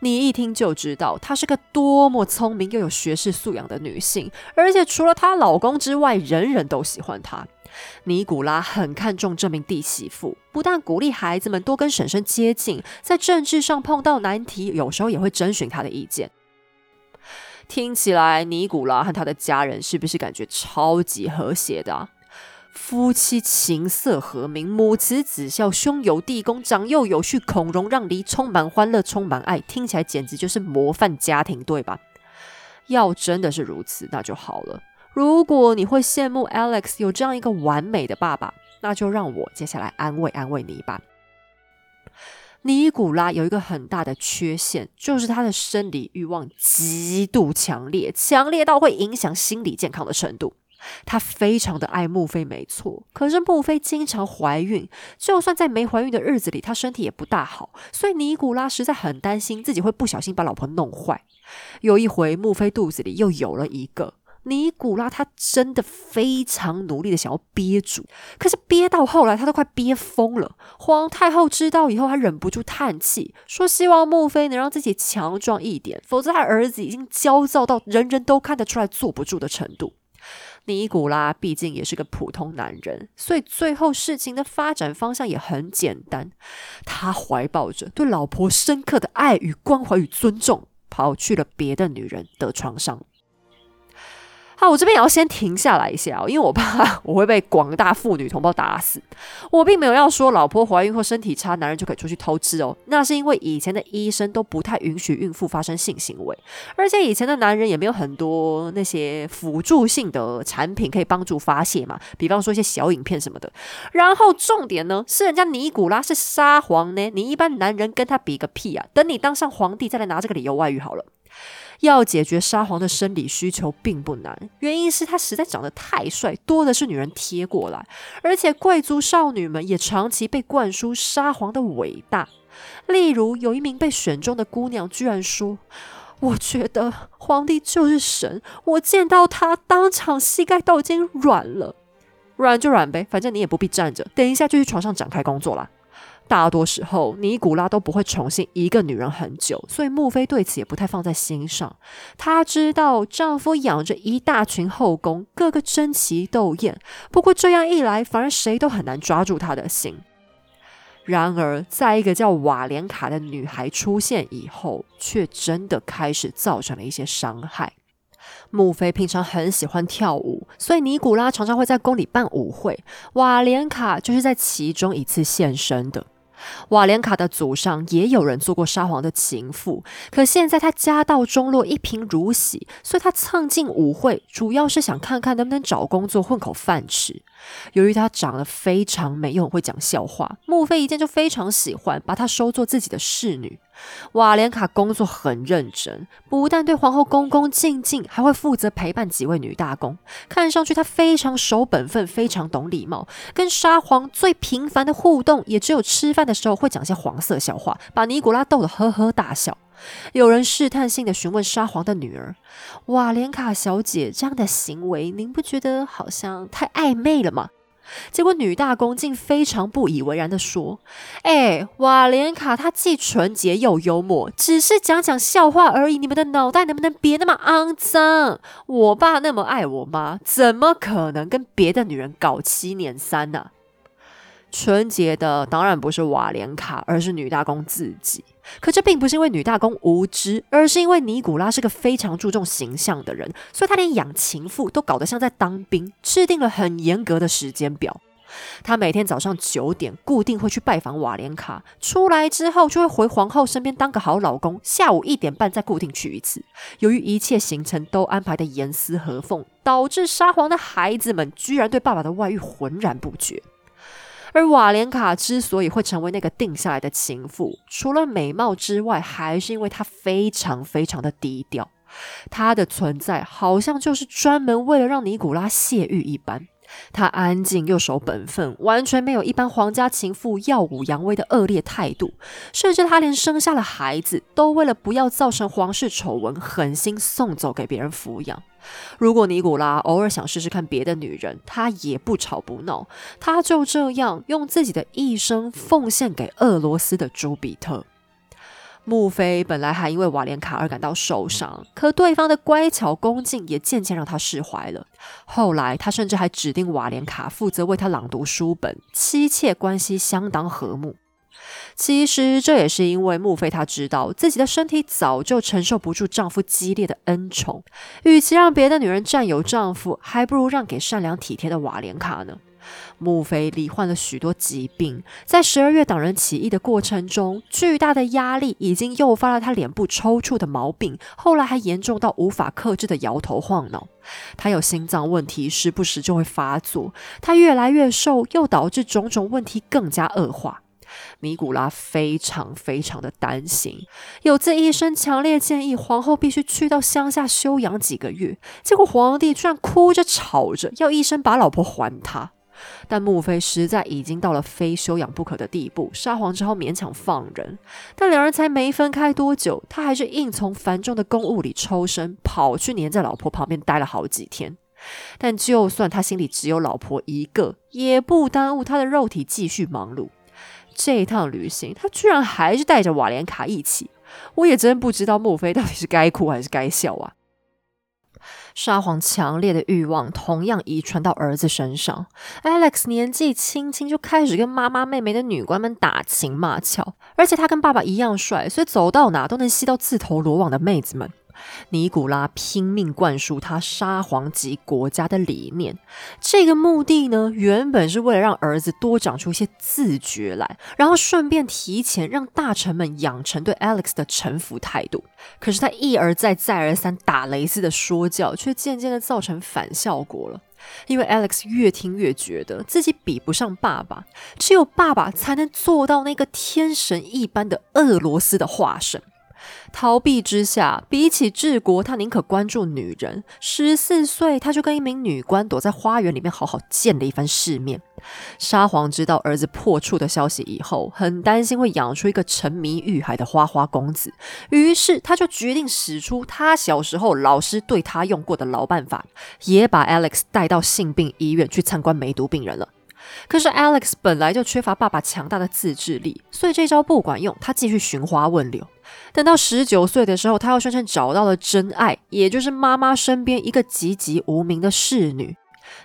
你一听就知道她是个多么聪明又有学识素养的女性，而且除了她老公之外，人人都喜欢她。尼古拉很看重这名弟媳妇，不但鼓励孩子们多跟婶婶接近，在政治上碰到难题，有时候也会征询她的意见。听起来尼古拉和他的家人是不是感觉超级和谐的啊？夫妻琴瑟和鸣，母慈子孝，兄友弟恭，长幼有序，孔融让梨，充满欢乐，充满爱，听起来简直就是模范家庭，对吧？要真的是如此，那就好了。如果你会羡慕 Alex 有这样一个完美的爸爸，那就让我接下来安慰安慰你吧。尼古拉有一个很大的缺陷，就是他的生理欲望极度强烈，强烈到会影响心理健康的程度。他非常的爱慕菲没错，可是慕菲经常怀孕，就算在没怀孕的日子里，他身体也不大好，所以尼古拉实在很担心自己会不小心把老婆弄坏。有一回慕菲肚子里又有了一个，尼古拉他真的非常努力的想要憋住，可是憋到后来他都快憋疯了。皇太后知道以后，她忍不住叹气，说希望慕菲能让自己强壮一点，否则他儿子已经焦躁到人人都看得出来坐不住的程度。尼古拉毕竟也是个普通男人，所以最后事情的发展方向也很简单。他怀抱着对老婆深刻的爱与关怀与尊重，跑去了别的女人的床上。好，我这边也要先停下来一下、哦、因为我怕我会被广大妇女同胞打死。我并没有要说老婆怀孕或身体差，男人就可以出去偷吃哦。那是因为以前的医生都不太允许孕妇发生性行为，而且以前的男人也没有很多那些辅助性的产品可以帮助发泄嘛，比方说一些小影片什么的。然后重点呢，是人家尼古拉是沙皇呢，你一般男人跟他比个屁啊，等你当上皇帝再来拿这个理由外遇好了。要解决沙皇的生理需求并不难，原因是他实在长得太帅，多的是女人贴过来，而且贵族少女们也长期被灌输沙皇的伟大。例如有一名被选中的姑娘居然说，我觉得皇帝就是神，我见到他当场膝盖都已经软了。软就软呗，反正你也不必站着，等一下就去床上展开工作啦。大多时候尼古拉都不会宠幸一个女人很久，所以慕菲对此也不太放在心上。她知道丈夫养着一大群后宫，个个争奇斗艳，不过这样一来反而谁都很难抓住她的心。然而在一个叫瓦莲卡的女孩出现以后，却真的开始造成了一些伤害。慕菲平常很喜欢跳舞，所以尼古拉常常会在宫里办舞会，瓦莲卡就是在其中一次现身的。瓦莲卡的祖上也有人做过沙皇的情妇，可现在他家道中落，一贫如洗，所以他蹭进舞会主要是想看看能不能找工作混口饭吃。由于他长得非常美又很会讲笑话，慕菲一见就非常喜欢，把她收做自己的侍女。瓦莲卡工作很认真，不但对皇后恭恭敬敬，还会负责陪伴几位女大公，看上去她非常守本分，非常懂礼貌，跟沙皇最频繁的互动也只有吃饭的时候会讲些黄色笑话，把尼古拉逗得呵呵大笑。有人试探性的询问沙皇的女儿，瓦莲卡小姐，这样的行为您不觉得好像太暧昧了吗？结果女大公竟非常不以为然的说，哎，瓦莲卡她既纯洁又幽默，只是讲讲笑话而已，你们的脑袋能不能别那么肮脏？我爸那么爱我妈，怎么可能跟别的女人搞七年三呢、啊？纯洁的当然不是瓦莲卡，而是女大公自己。可这并不是因为女大公无知，而是因为尼古拉是个非常注重形象的人，所以他连养情妇都搞得像在当兵，制定了很严格的时间表。他每天早上九点固定会去拜访瓦莲卡，出来之后就会回皇后身边当个好老公，下午一点半再固定去一次。由于一切行程都安排的严丝合缝，导致沙皇的孩子们居然对爸爸的外遇浑然不觉。而瓦莲卡之所以会成为那个定下来的情妇，除了美貌之外，还是因为她非常非常的低调。她的存在好像就是专门为了让尼古拉泄欲一般。她安静又守本分，完全没有一般皇家情妇耀武扬威的恶劣态度，甚至她连生下了孩子都为了不要造成皇室丑闻，狠心送走给别人抚养。如果尼古拉偶尔想试试看别的女人，他也不吵不闹，他就这样用自己的一生奉献给俄罗斯的朱比特。穆菲本来还因为瓦莲卡而感到受伤，可对方的乖巧恭敬也渐渐让他释怀了。后来他甚至还指定瓦莲卡负责为他朗读书本，妻妾关系相当和睦。其实这也是因为穆菲她知道自己的身体早就承受不住丈夫激烈的恩宠，与其让别的女人占有丈夫，还不如让给善良体贴的瓦莲卡呢。穆菲罹患了许多疾病，在十二月党人起义的过程中，巨大的压力已经诱发了她脸部抽搐的毛病，后来还严重到无法克制的摇头晃脑。她有心脏问题，时不时就会发作，她越来越瘦，又导致种种问题更加恶化。尼古拉非常非常的担心，有次医生强烈建议皇后必须去到乡下休养几个月，结果皇帝居然哭着吵着要医生把老婆还他。但穆菲实在已经到了非休养不可的地步，沙皇之后勉强放人，但两人才没分开多久，他还是硬从繁重的公务里抽身，跑去黏在老婆旁边待了好几天。但就算他心里只有老婆一个，也不耽误他的肉体继续忙碌。这一趟旅行，他居然还是带着瓦莲卡一起，我也真不知道穆菲到底是该哭还是该笑啊。沙皇强烈的欲望同样遗传到儿子身上， Alex 年纪轻轻就开始跟妈妈妹妹的女官们打情骂俏，而且他跟爸爸一样帅，所以走到哪都能吸到自投罗网的妹子们。尼古拉拼命灌输他沙皇及国家的理念，这个目的呢，原本是为了让儿子多长出一些自觉来，然后顺便提前让大臣们养成对 Alex 的臣服态度。可是他一而再再而三打雷似的说教，却渐渐的造成反效果了。因为 Alex 越听越觉得自己比不上爸爸，只有爸爸才能做到那个天神一般的俄罗斯的化身。逃避之下，比起治国，他宁可关注女人。十四岁他就跟一名女官躲在花园里面好好见了一番世面。沙皇知道儿子破处的消息以后，很担心会养出一个沉迷欲海的花花公子，于是他就决定使出他小时候老师对他用过的老办法，也把 Alex 带到性病医院去参观梅毒病人了。可是 Alex 本来就缺乏爸爸强大的自制力，所以这招不管用，他继续寻花问柳。等到十九岁的时候，他又宣称找到了真爱，也就是妈妈身边一个籍籍无名的侍女。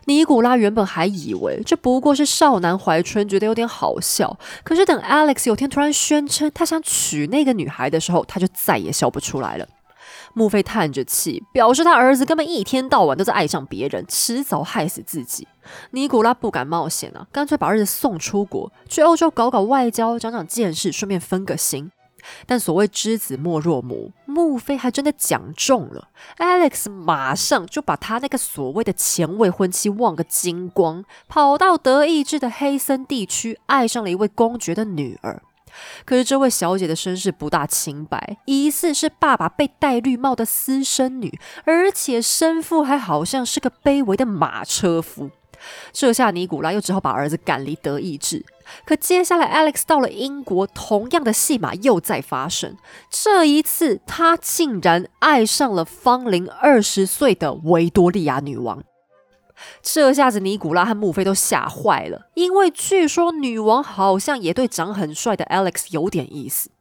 尼古拉原本还以为这不过是少男怀春，觉得有点好笑，可是等 Alex 有天突然宣称他想娶那个女孩的时候，他就再也笑不出来了。穆菲叹着气，表示他儿子根本一天到晚都在爱上别人，迟早害死自己。尼古拉不敢冒险啊，干脆把儿子送出国，去欧洲搞搞外交，长长见识，顺便分个心。但所谓知子莫若母，穆菲还真的讲中了。 Alex 马上就把他那个所谓的前未婚妻忘个精光，跑到德意志的黑森地区，爱上了一位公爵的女儿。可是这位小姐的身世不大清白，疑似是爸爸被戴绿帽的私生女，而且生父还好像是个卑微的马车夫。这下尼古拉又只好把儿子赶离德意志。可接下来 Alex 到了英国，同样的戏码又再发生，这一次他竟然爱上了芳龄二十岁的维多利亚女王。这下子尼古拉和穆菲都吓坏了，因为据说女王好像也对长很帅的 Alex 有点意思。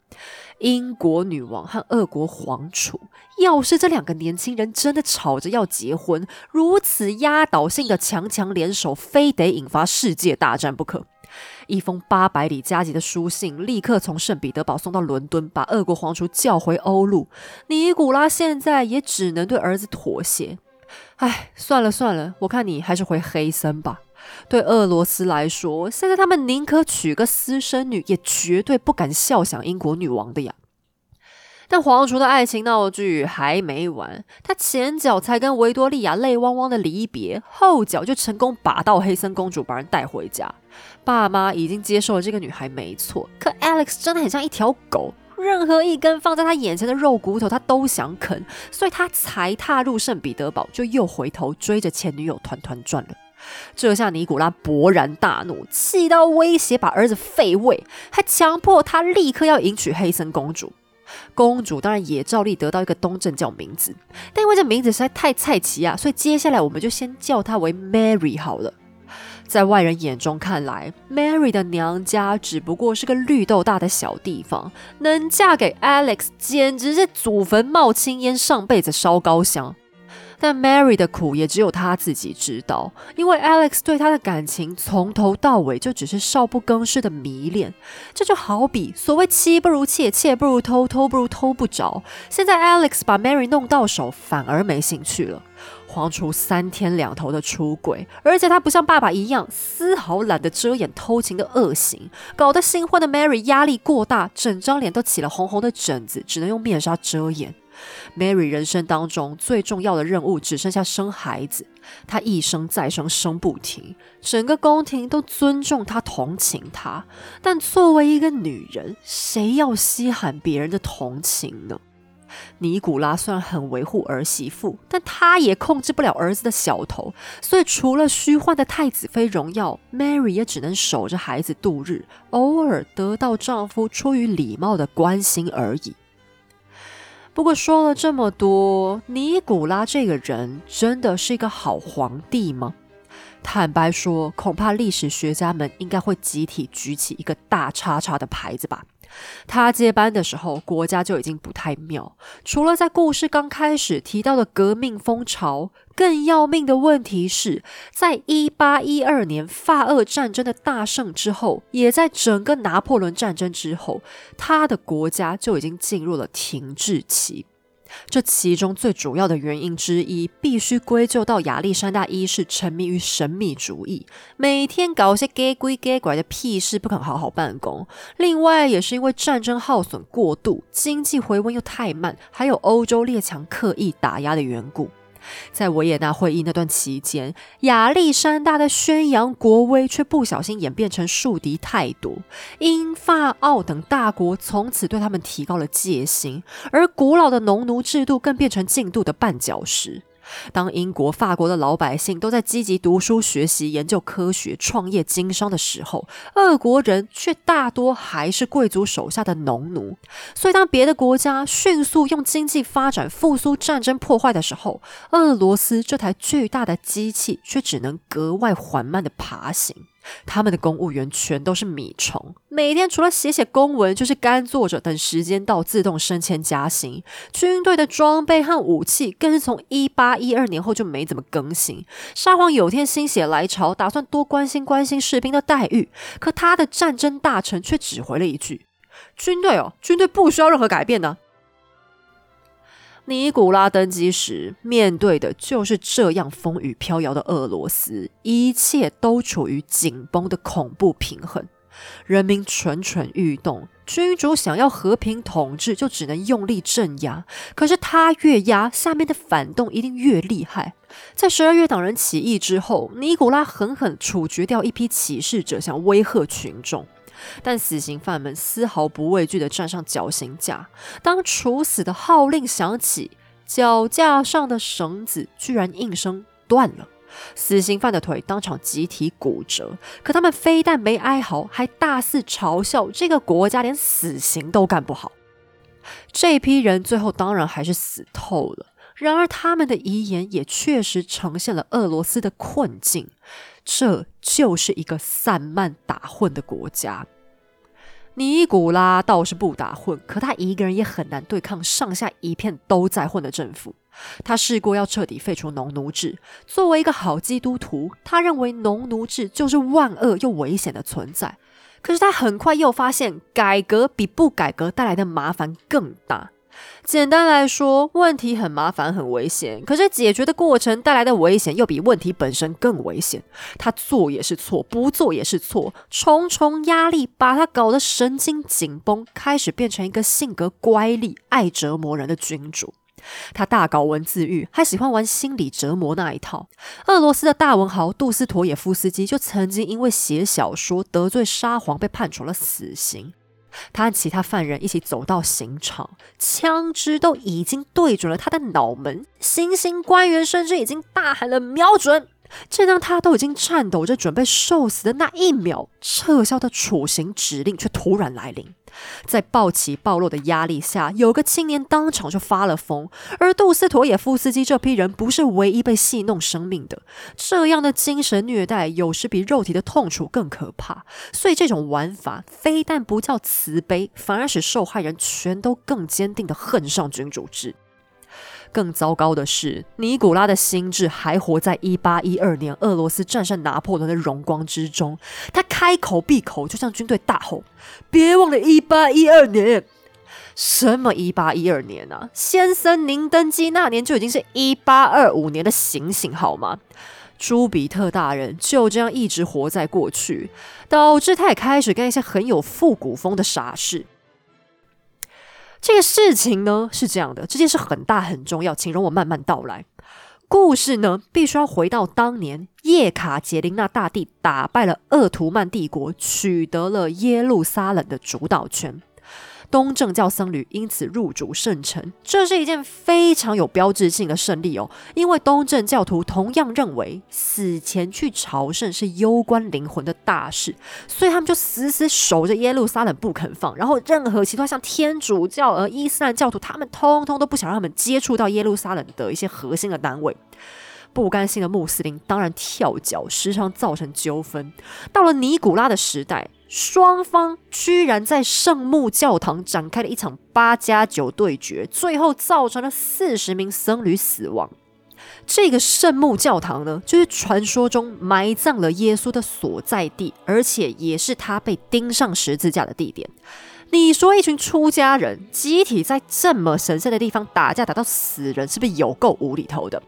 英国女王和俄国皇储，要是这两个年轻人真的吵着要结婚，如此压倒性的强强联手，非得引发世界大战不可。一封八百里加急的书信立刻从圣彼得堡送到伦敦，把俄国皇储叫回欧陆。尼古拉现在也只能对儿子妥协。唉，算了算了，我看你还是回黑森吧。对俄罗斯来说，现在他们宁可娶个私生女，也绝对不敢笑想英国女王的呀。但皇储的爱情闹剧还没完，他前脚才跟维多利亚泪汪汪的离别，后脚就成功把到黑森公主，把人带回家。爸妈已经接受了这个女孩没错，可 Alex 真的很像一条狗，任何一根放在他眼前的肉骨头他都想啃，所以他才踏入圣彼得堡，就又回头追着前女友团团转了。这下尼古拉勃然大怒，气到威胁把儿子废位，还强迫他立刻要迎娶黑森公主。公主当然也照例得到一个东正教名字，但因为这名字实在太菜奇啊，所以接下来我们就先叫她为 Mary 好了。在外人眼中看来， Mary 的娘家只不过是个绿豆大的小地方，能嫁给 Alex 简直是祖坟冒青烟，上辈子烧高香。但 Mary 的苦也只有她自己知道，因为 Alex 对她的感情从头到尾就只是少不更事的迷恋。这就好比所谓妻不如妾，妾不如偷，偷不如偷不着。现在 Alex 把 Mary 弄到手，反而没兴趣了。黄厨三天两头的出轨，而且他不像爸爸一样丝毫懒得遮掩偷情的恶行，搞得新婚的 Mary 压力过大，整张脸都起了红红的疹子，只能用面纱遮掩。Mary 人生当中最重要的任务只剩下生孩子，她一生再生，生不停，整个宫廷都尊重她，同情她，但作为一个女人，谁要稀罕别人的同情呢？尼古拉虽然很维护儿媳妇，但他也控制不了儿子的小头，所以除了虚幻的太子妃荣耀， Mary 也只能守着孩子度日，偶尔得到丈夫出于礼貌的关心而已。不过说了这么多，尼古拉这个人真的是一个好皇帝吗？坦白说，恐怕历史学家们应该会集体举起一个大叉叉的牌子吧。他接班的时候，国家就已经不太妙，除了在故事刚开始提到的革命风潮，更要命的问题是，在一八一二年法俄战争的大胜之后，也在整个拿破仑战争之后，他的国家就已经进入了停滞期。这其中最主要的原因之一，必须归咎到亚历山大一世沉迷于神秘主义，每天搞一些假鬼假怪的屁事，不肯好好办公。另外也是因为战争耗损过度，经济回温又太慢，还有欧洲列强刻意打压的缘故。在维也纳会议那段期间，亚历山大在宣扬国威，却不小心演变成树敌太多，英法奥等大国从此对他们提高了戒心，而古老的农奴制度更变成进度的绊脚石。当英国法国的老百姓都在积极读书学习，研究科学，创业经商的时候，俄国人却大多还是贵族手下的农奴。所以当别的国家迅速用经济发展复苏战争破坏的时候，俄罗斯这台巨大的机器却只能格外缓慢的爬行。他们的公务员全都是米虫，每天除了写写公文，就是干坐着等时间到自动升迁加薪。军队的装备和武器更是从一八一二年后就没怎么更新。沙皇有天心血来潮，打算多关心关心士兵的待遇，可他的战争大臣却只回了一句：军队哦，军队不需要任何改变呢。尼古拉登基时，面对的就是这样风雨飘摇的俄罗斯，一切都处于紧绷的恐怖平衡，人民蠢蠢欲动，君主想要和平统治，就只能用力镇压，可是他越压，下面的反动一定越厉害。在十二月党人起义之后，尼古拉狠狠处决掉一批起事者，想威吓群众。但死刑犯们丝毫不畏惧地站上绞刑架，当处死的号令响起，绞架上的绳子居然应声断了，死刑犯的腿当场集体骨折。可他们非但没哀嚎，还大肆嘲笑这个国家连死刑都干不好。这批人最后当然还是死透了，然而他们的遗言也确实呈现了俄罗斯的困境，这就是一个散漫打混的国家。尼古拉倒是不打混，可他一个人也很难对抗上下一片都在混的政府。他试过要彻底废除农奴制，作为一个好基督徒，他认为农奴制就是万恶又危险的存在。可是他很快又发现，改革比不改革带来的麻烦更大。简单来说，问题很麻烦很危险，可是解决的过程带来的危险又比问题本身更危险。他做也是错，不做也是错，重重压力把他搞得神经紧绷，开始变成一个性格乖戾、爱折磨人的君主。他大搞文字狱，还喜欢玩心理折磨那一套。俄罗斯的大文豪杜斯妥也夫斯基就曾经因为写小说得罪沙皇，被判处了死刑。他和其他犯人一起走到刑场，枪支都已经对准了他的脑门，行刑官员甚至已经大喊了瞄准，正当他都已经颤抖着准备受死的那一秒，撤销的处刑指令却突然来临。在暴起暴落的压力下，有个青年当场就发了疯。而杜斯妥也夫斯基这批人不是唯一被戏弄生命的，这样的精神虐待有时比肉体的痛楚更可怕。所以这种玩法非但不叫慈悲，反而使受害人全都更坚定地恨上君主制。更糟糕的是，尼古拉的心智还活在一八一二年俄罗斯战胜拿破仑的荣光之中。他开口闭口就向军队大吼：“别忘了一八一二年！”什么一八一二年啊？先生，您登基那年就已经是一八二五年的醒醒好吗？朱比特大人就这样一直活在过去，导致他也开始干一些很有复古风的傻事。这个事情呢是这样的，这件事很大很重要，请容我慢慢道来。故事呢必须要回到当年叶卡捷琳娜大帝打败了鄂图曼帝国，取得了耶路撒冷的主导权。东正教僧侣因此入主圣城，这是一件非常有标志性的胜利哦，因为东正教徒同样认为死前去朝圣是攸关灵魂的大事，所以他们就死死守着耶路撒冷不肯放，然后任何其他像天主教和伊斯兰教徒，他们通通都不想让他们接触到耶路撒冷的一些核心的单位。不甘心的穆斯林当然跳脚，时常造成纠纷。到了尼古拉的时代，双方居然在圣母教堂展开了一场八加九对决，最后造成了四十名僧侣死亡。这个圣母教堂呢，就是传说中埋葬了耶稣的所在地，而且也是他被钉上十字架的地点。你说一群出家人集体在这么神圣的地方打架打到死人，是不是有够无厘头的？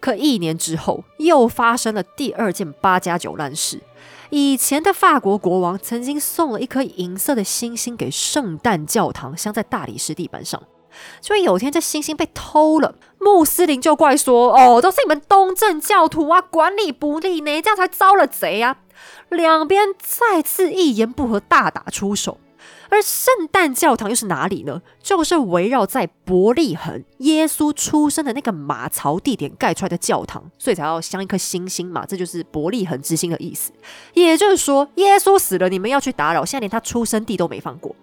可一年之后，又发生了第二件八加九烂事。以前的法国国王曾经送了一颗银色的星星给圣诞教堂，镶在大理石地板上。就有一天这星星被偷了，穆斯林就怪说：“哦，都是你们东正教徒啊，管理不力呢，这样才遭了贼啊！”两边再次一言不合大打出手。而圣诞教堂又是哪里呢？就是围绕在伯利恒耶稣出生的那个马槽地点盖出来的教堂，所以才要镶一颗星星嘛，这就是伯利恒之星的意思。也就是说，耶稣死了，你们要去打扰，现在连他出生地都没放过。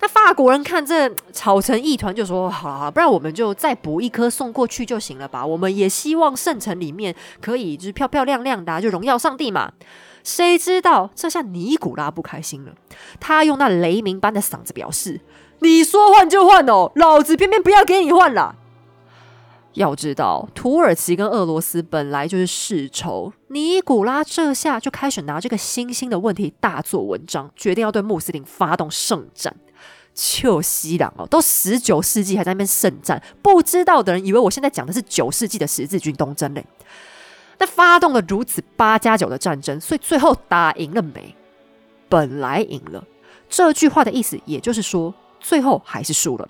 那法国人看这吵成一团，就说：“好啦，不然我们就再补一颗送过去就行了吧？我们也希望圣城里面可以就是漂漂亮亮的、啊，就荣耀上帝嘛。”谁知道这下尼古拉不开心了，他用那雷鸣般的嗓子表示：“你说换就换哦，老子偏偏不要给你换啦！”要知道，土耳其跟俄罗斯本来就是世仇，尼古拉这下就开始拿这个星星的问题大做文章，决定要对穆斯林发动圣战。就西朗哦，都十九世纪还在那边圣战，不知道的人以为我现在讲的是九世纪的十字军东征嘞。那发动了如此八加九的战争，所以最后打赢了没？本来赢了，这句话的意思也就是说，最后还是输了。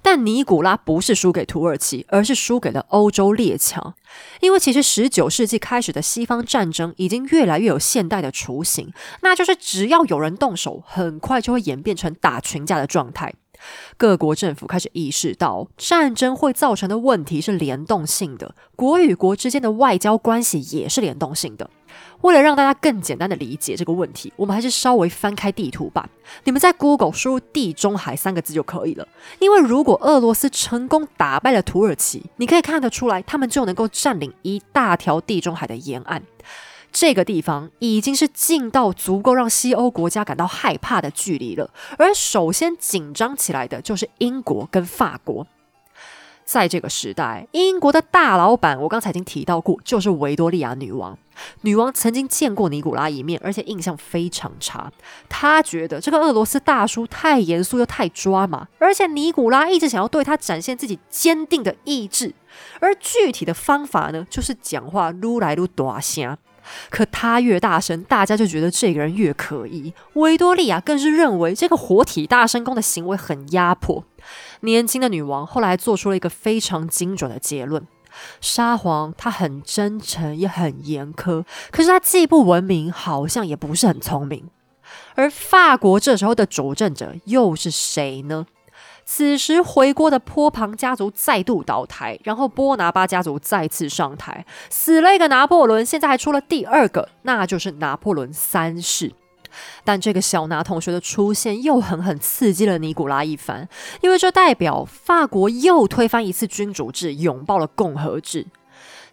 但尼古拉不是输给土耳其，而是输给了欧洲列强。因为其实十九世纪开始的西方战争已经越来越有现代的雏形，那就是只要有人动手，很快就会演变成打群架的状态。各国政府开始意识到，战争会造成的问题是联动性的，国与国之间的外交关系也是联动性的。为了让大家更简单的理解这个问题，我们还是稍微翻开地图吧。你们在 Google 输入地中海三个字就可以了。因为如果俄罗斯成功打败了土耳其，你可以看得出来，他们就能够占领一大条地中海的沿岸。这个地方已经是近到足够让西欧国家感到害怕的距离了，而首先紧张起来的就是英国跟法国。在这个时代，英国的大老板我刚才已经提到过，就是维多利亚女王。女王曾经见过尼古拉一面，而且印象非常差。她觉得这个俄罗斯大叔太严肃又太抓马，而且尼古拉一直想要对他展现自己坚定的意志，而具体的方法呢，就是讲话愈来愈大声。可他越大声，大家就觉得这个人越可疑。维多利亚更是认为这个活体大声公的行为很压迫。年轻的女王后来做出了一个非常精准的结论：沙皇他很真诚也很严苛，可是他既不文明，好像也不是很聪明。而法国这时候的主政者又是谁呢？此时回国的波旁家族再度倒台，然后波拿巴家族再次上台，死了一个拿破仑，现在还出了第二个，那就是拿破仑三世。但这个小拿同学的出现又狠狠刺激了尼古拉一番，因为这代表法国又推翻一次君主制，拥抱了共和制。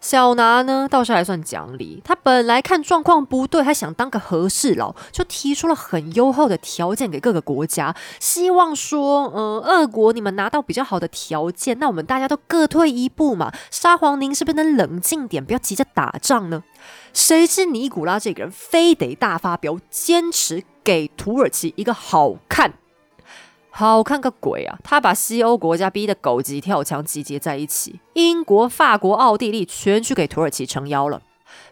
小拿呢倒是还算讲理，他本来看状况不对，还想当个和事佬，就提出了很优厚的条件给各个国家，希望说嗯，俄国你们拿到比较好的条件，那我们大家都各退一步嘛，沙皇您是不是能冷静点，不要急着打仗呢？谁知尼古拉这个人非得大发飙，坚持给土耳其一个好看。好看个鬼啊！他把西欧国家逼得狗急跳墙，集结在一起，英国、法国、奥地利全去给土耳其撑腰了。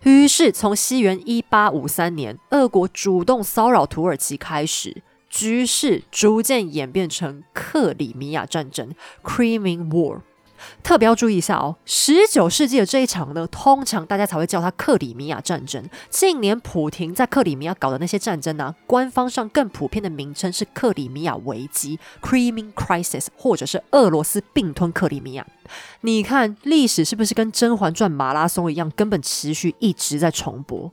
于是从西元一八五三年，俄国主动骚扰土耳其开始，局势逐渐演变成克里米亚战争 （Crimean War）。特别要注意一下哦，十九世纪的这一场呢，通常大家才会叫它克里米亚战争。近年普廷在克里米亚搞的那些战争啊，官方上更普遍的名称是克里米亚危机 （Crimean Crisis） 或者是俄罗斯并吞克里米亚。你看历史是不是跟《甄嬛传》马拉松一样，根本持续一直在重播？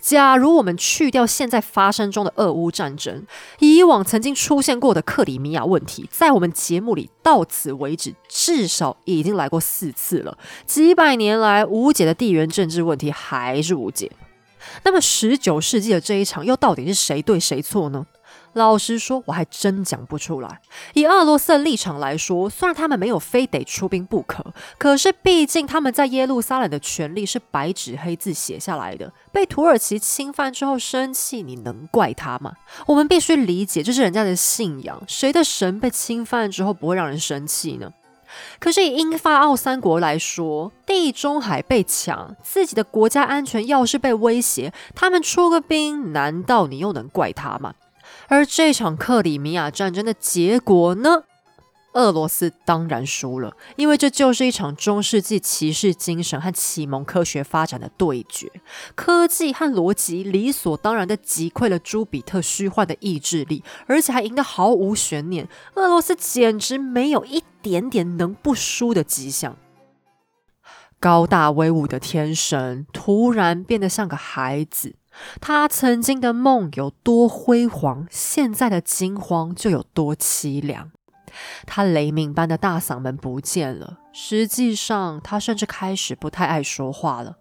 假如我们去掉现在发生中的俄乌战争，以往曾经出现过的克里米亚问题，在我们节目里到此为止至少已经来过四次了。几百年来无解的地缘政治问题还是无解。那么十九世纪的这一场又到底是谁对谁错呢？老实说我还真讲不出来。以俄罗斯的立场来说，虽然他们没有非得出兵不可，可是毕竟他们在耶路撒冷的权利是白纸黑字写下来的，被土耳其侵犯之后生气，你能怪他吗？我们必须理解这是人家的信仰，谁的神被侵犯之后不会让人生气呢？可是以英法澳三国来说，地中海被抢，自己的国家安全要是被威胁，他们出个兵，难道你又能怪他吗？而这场克里米亚战争的结果呢？俄罗斯当然输了，因为这就是一场中世纪骑士精神和启蒙科学发展的对决，科技和逻辑理所当然地击溃了朱比特虚幻的意志力，而且还赢得毫无悬念，俄罗斯简直没有一点点能不输的迹象。高大威武的天神突然变得像个孩子，他曾经的梦有多辉煌，现在的惊慌就有多凄凉。他雷鸣般的大嗓门不见了，实际上他甚至开始不太爱说话了。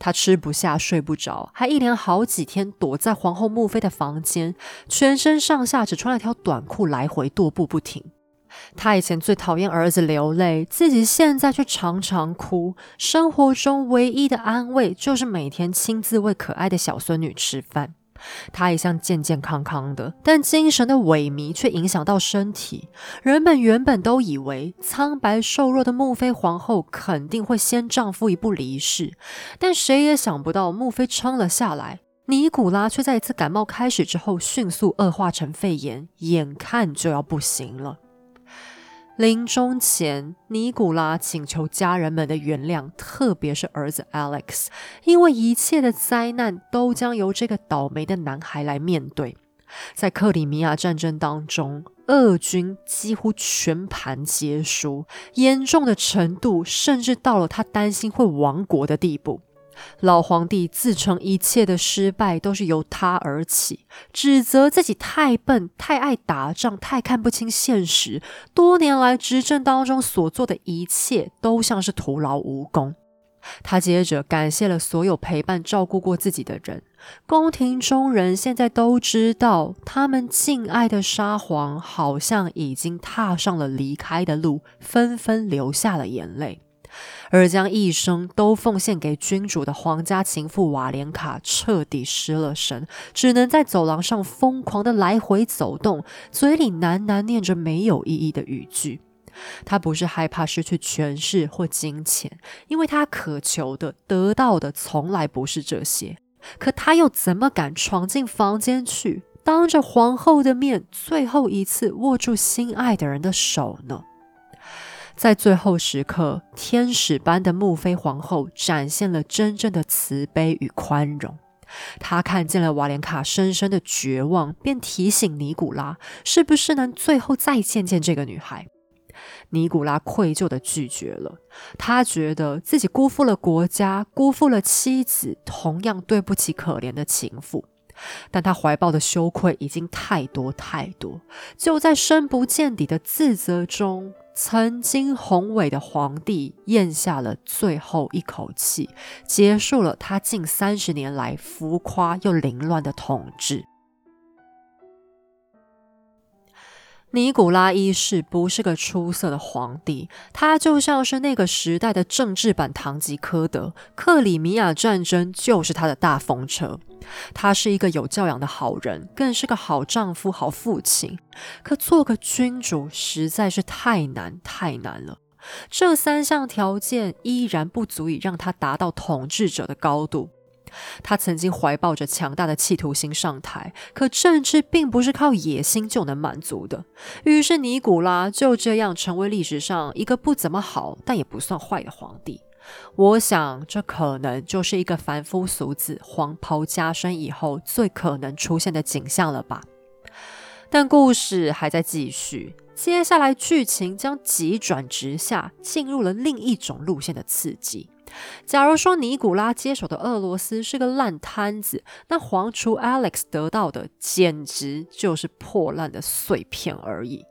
他吃不下睡不着，还一连好几天躲在皇后穆菲的房间，全身上下只穿了条短裤，来回踱步不停。他以前最讨厌儿子流泪，自己现在却常常哭，生活中唯一的安慰就是每天亲自喂可爱的小孙女吃饭。他一向健健康康的，但精神的萎靡却影响到身体。人们原本都以为苍白瘦弱的穆菲皇后肯定会先丈夫一步离世，但谁也想不到穆菲撑了下来，尼古拉却在一次感冒开始之后迅速恶化成肺炎，眼看就要不行了。临终前，尼古拉请求家人们的原谅，特别是儿子 Alex， 因为一切的灾难都将由这个倒霉的男孩来面对。在克里米亚战争当中，俄军几乎全盘皆输，严重的程度甚至到了他担心会亡国的地步。老皇帝自称一切的失败都是由他而起，指责自己太笨、太爱打仗、太看不清现实，多年来执政当中所做的一切都像是徒劳无功。他接着感谢了所有陪伴照顾过自己的人，宫廷中人现在都知道，他们敬爱的沙皇好像已经踏上了离开的路，纷纷流下了眼泪。而将一生都奉献给君主的皇家情妇瓦莲卡彻底失了神，只能在走廊上疯狂地来回走动，嘴里喃喃念着没有意义的语句。她不是害怕失去权势或金钱，因为她渴求的、得到的从来不是这些，可她又怎么敢闯进房间去，当着皇后的面最后一次握住心爱的人的手呢？在最后时刻，天使般的穆菲皇后展现了真正的慈悲与宽容。她看见了瓦莲卡深深的绝望，便提醒尼古拉，是不是能最后再见见这个女孩？尼古拉愧疚地拒绝了。他觉得自己辜负了国家，辜负了妻子，同样对不起可怜的情妇。但他怀抱的羞愧已经太多太多，就在深不见底的自责中，曾经宏伟的皇帝咽下了最后一口气，结束了他近三十年来浮夸又凌乱的统治。尼古拉一世不是个出色的皇帝，他就像是那个时代的政治版堂吉诃德，克里米亚战争就是他的大风车。他是一个有教养的好人，更是个好丈夫、好父亲，可做个君主实在是太难太难了。这三项条件依然不足以让他达到统治者的高度。他曾经怀抱着强大的企图心上台，可政治并不是靠野心就能满足的。于是尼古拉就这样成为历史上一个不怎么好但也不算坏的皇帝。我想这可能就是一个凡夫俗子黄袍加身以后最可能出现的景象了吧。但故事还在继续，接下来剧情将急转直下，进入了另一种路线的刺激。假如说尼古拉接手的俄罗斯是个烂摊子，那皇储 Alex 得到的简直就是破烂的碎片而已。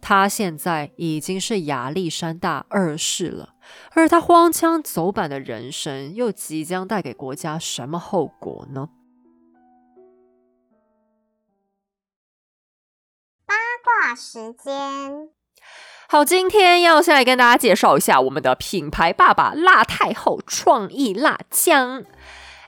他现在已经是亚历山大二世了，而他荒腔走板的人生又即将带给国家什么后果呢？八卦时间。好，今天要先来跟大家介绍一下我们的品牌爸爸辣太后创意辣酱。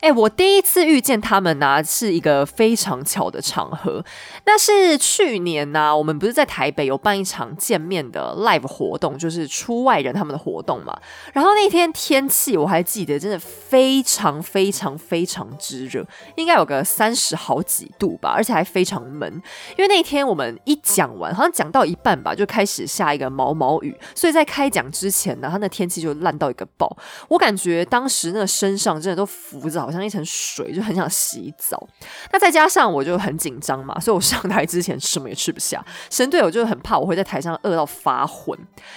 欸、我第一次遇见他们、啊、是一个非常巧的场合，那是去年、啊、我们不是在台北有办一场见面的 live 活动，就是出外人他们的活动嘛。然后那天天气我还记得真的非常非常非常之热，应该有个三十好几度吧，而且还非常闷。因为那天我们一讲完好像讲到一半吧，就开始下一个毛毛雨，所以在开讲之前呢、啊，他那天气就烂到一个爆，我感觉当时那身上真的都浮着好像一层水，就很想洗澡。那再加上我就很紧张嘛，所以我上台之前什么也吃不下。神队友就很怕我会在台上饿到发昏。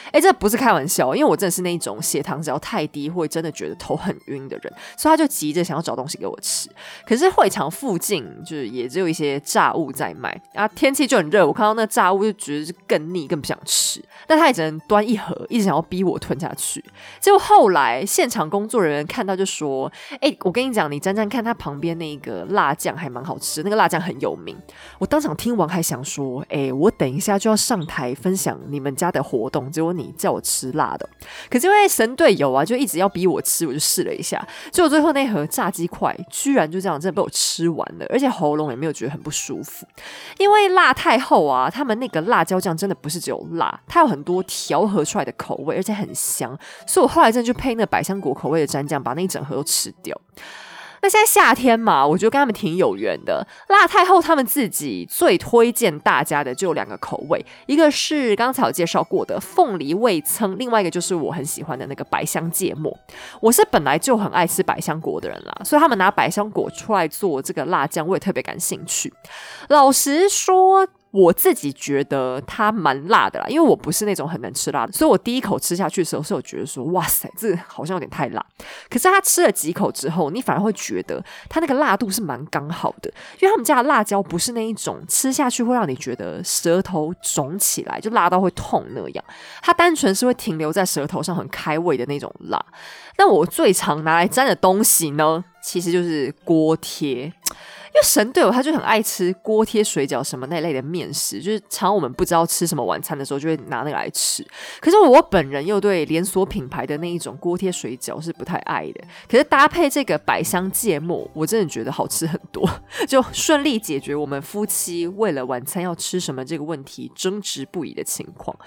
哎、欸，这不是开玩笑，因为我真的是那一种血糖只要太低会真的觉得头很晕的人，所以他就急着想要找东西给我吃。可是会场附近就是也只有一些炸物在卖啊，天气就很热，我看到那炸物就觉得更腻，更不想吃。但他也只能端一盒，一直想要逼我吞下去。结果后来现场工作人员看到就说：“哎、欸，我跟你讲。”你沾沾看他旁边那个辣酱还蛮好吃，那个辣酱很有名。我当场听完还想说，哎、欸，我等一下就要上台分享你们家的活动，结果你叫我吃辣的。可是因为神队友啊，就一直要逼我吃，我就试了一下，结果最后那盒炸鸡块居然就这样真的被我吃完了，而且喉咙也没有觉得很不舒服。因为辣太后啊，他们那个辣椒酱真的不是只有辣，它有很多调和出来的口味，而且很香。所以我后来真的就配那百香果口味的蘸酱，把那一整盒都吃掉。那现在夏天嘛，我觉得跟他们挺有缘的。辣太后他们自己最推荐大家的就有两个口味，一个是刚才有介绍过的凤梨味噌，另外一个就是我很喜欢的那个百香芥末。我是本来就很爱吃百香果的人啦，所以他们拿百香果出来做这个辣酱，我也特别感兴趣。老实说我自己觉得它蛮辣的啦，因为我不是那种很能吃辣的，所以我第一口吃下去的时候是有觉得说哇塞，这好像有点太辣。可是它吃了几口之后，你反而会觉得它那个辣度是蛮刚好的，因为他们家的辣椒不是那一种吃下去会让你觉得舌头肿起来就辣到会痛那样，它单纯是会停留在舌头上很开胃的那种辣。那我最常拿来沾的东西呢，其实就是锅贴。因为神队友他就很爱吃锅贴、水饺什么那类的面食，就是常我们不知道吃什么晚餐的时候就会拿那个来吃。可是我本人又对连锁品牌的那一种锅贴、水饺是不太爱的，可是搭配这个百香芥末我真的觉得好吃很多，就顺利解决我们夫妻为了晚餐要吃什么这个问题争执不已的情况。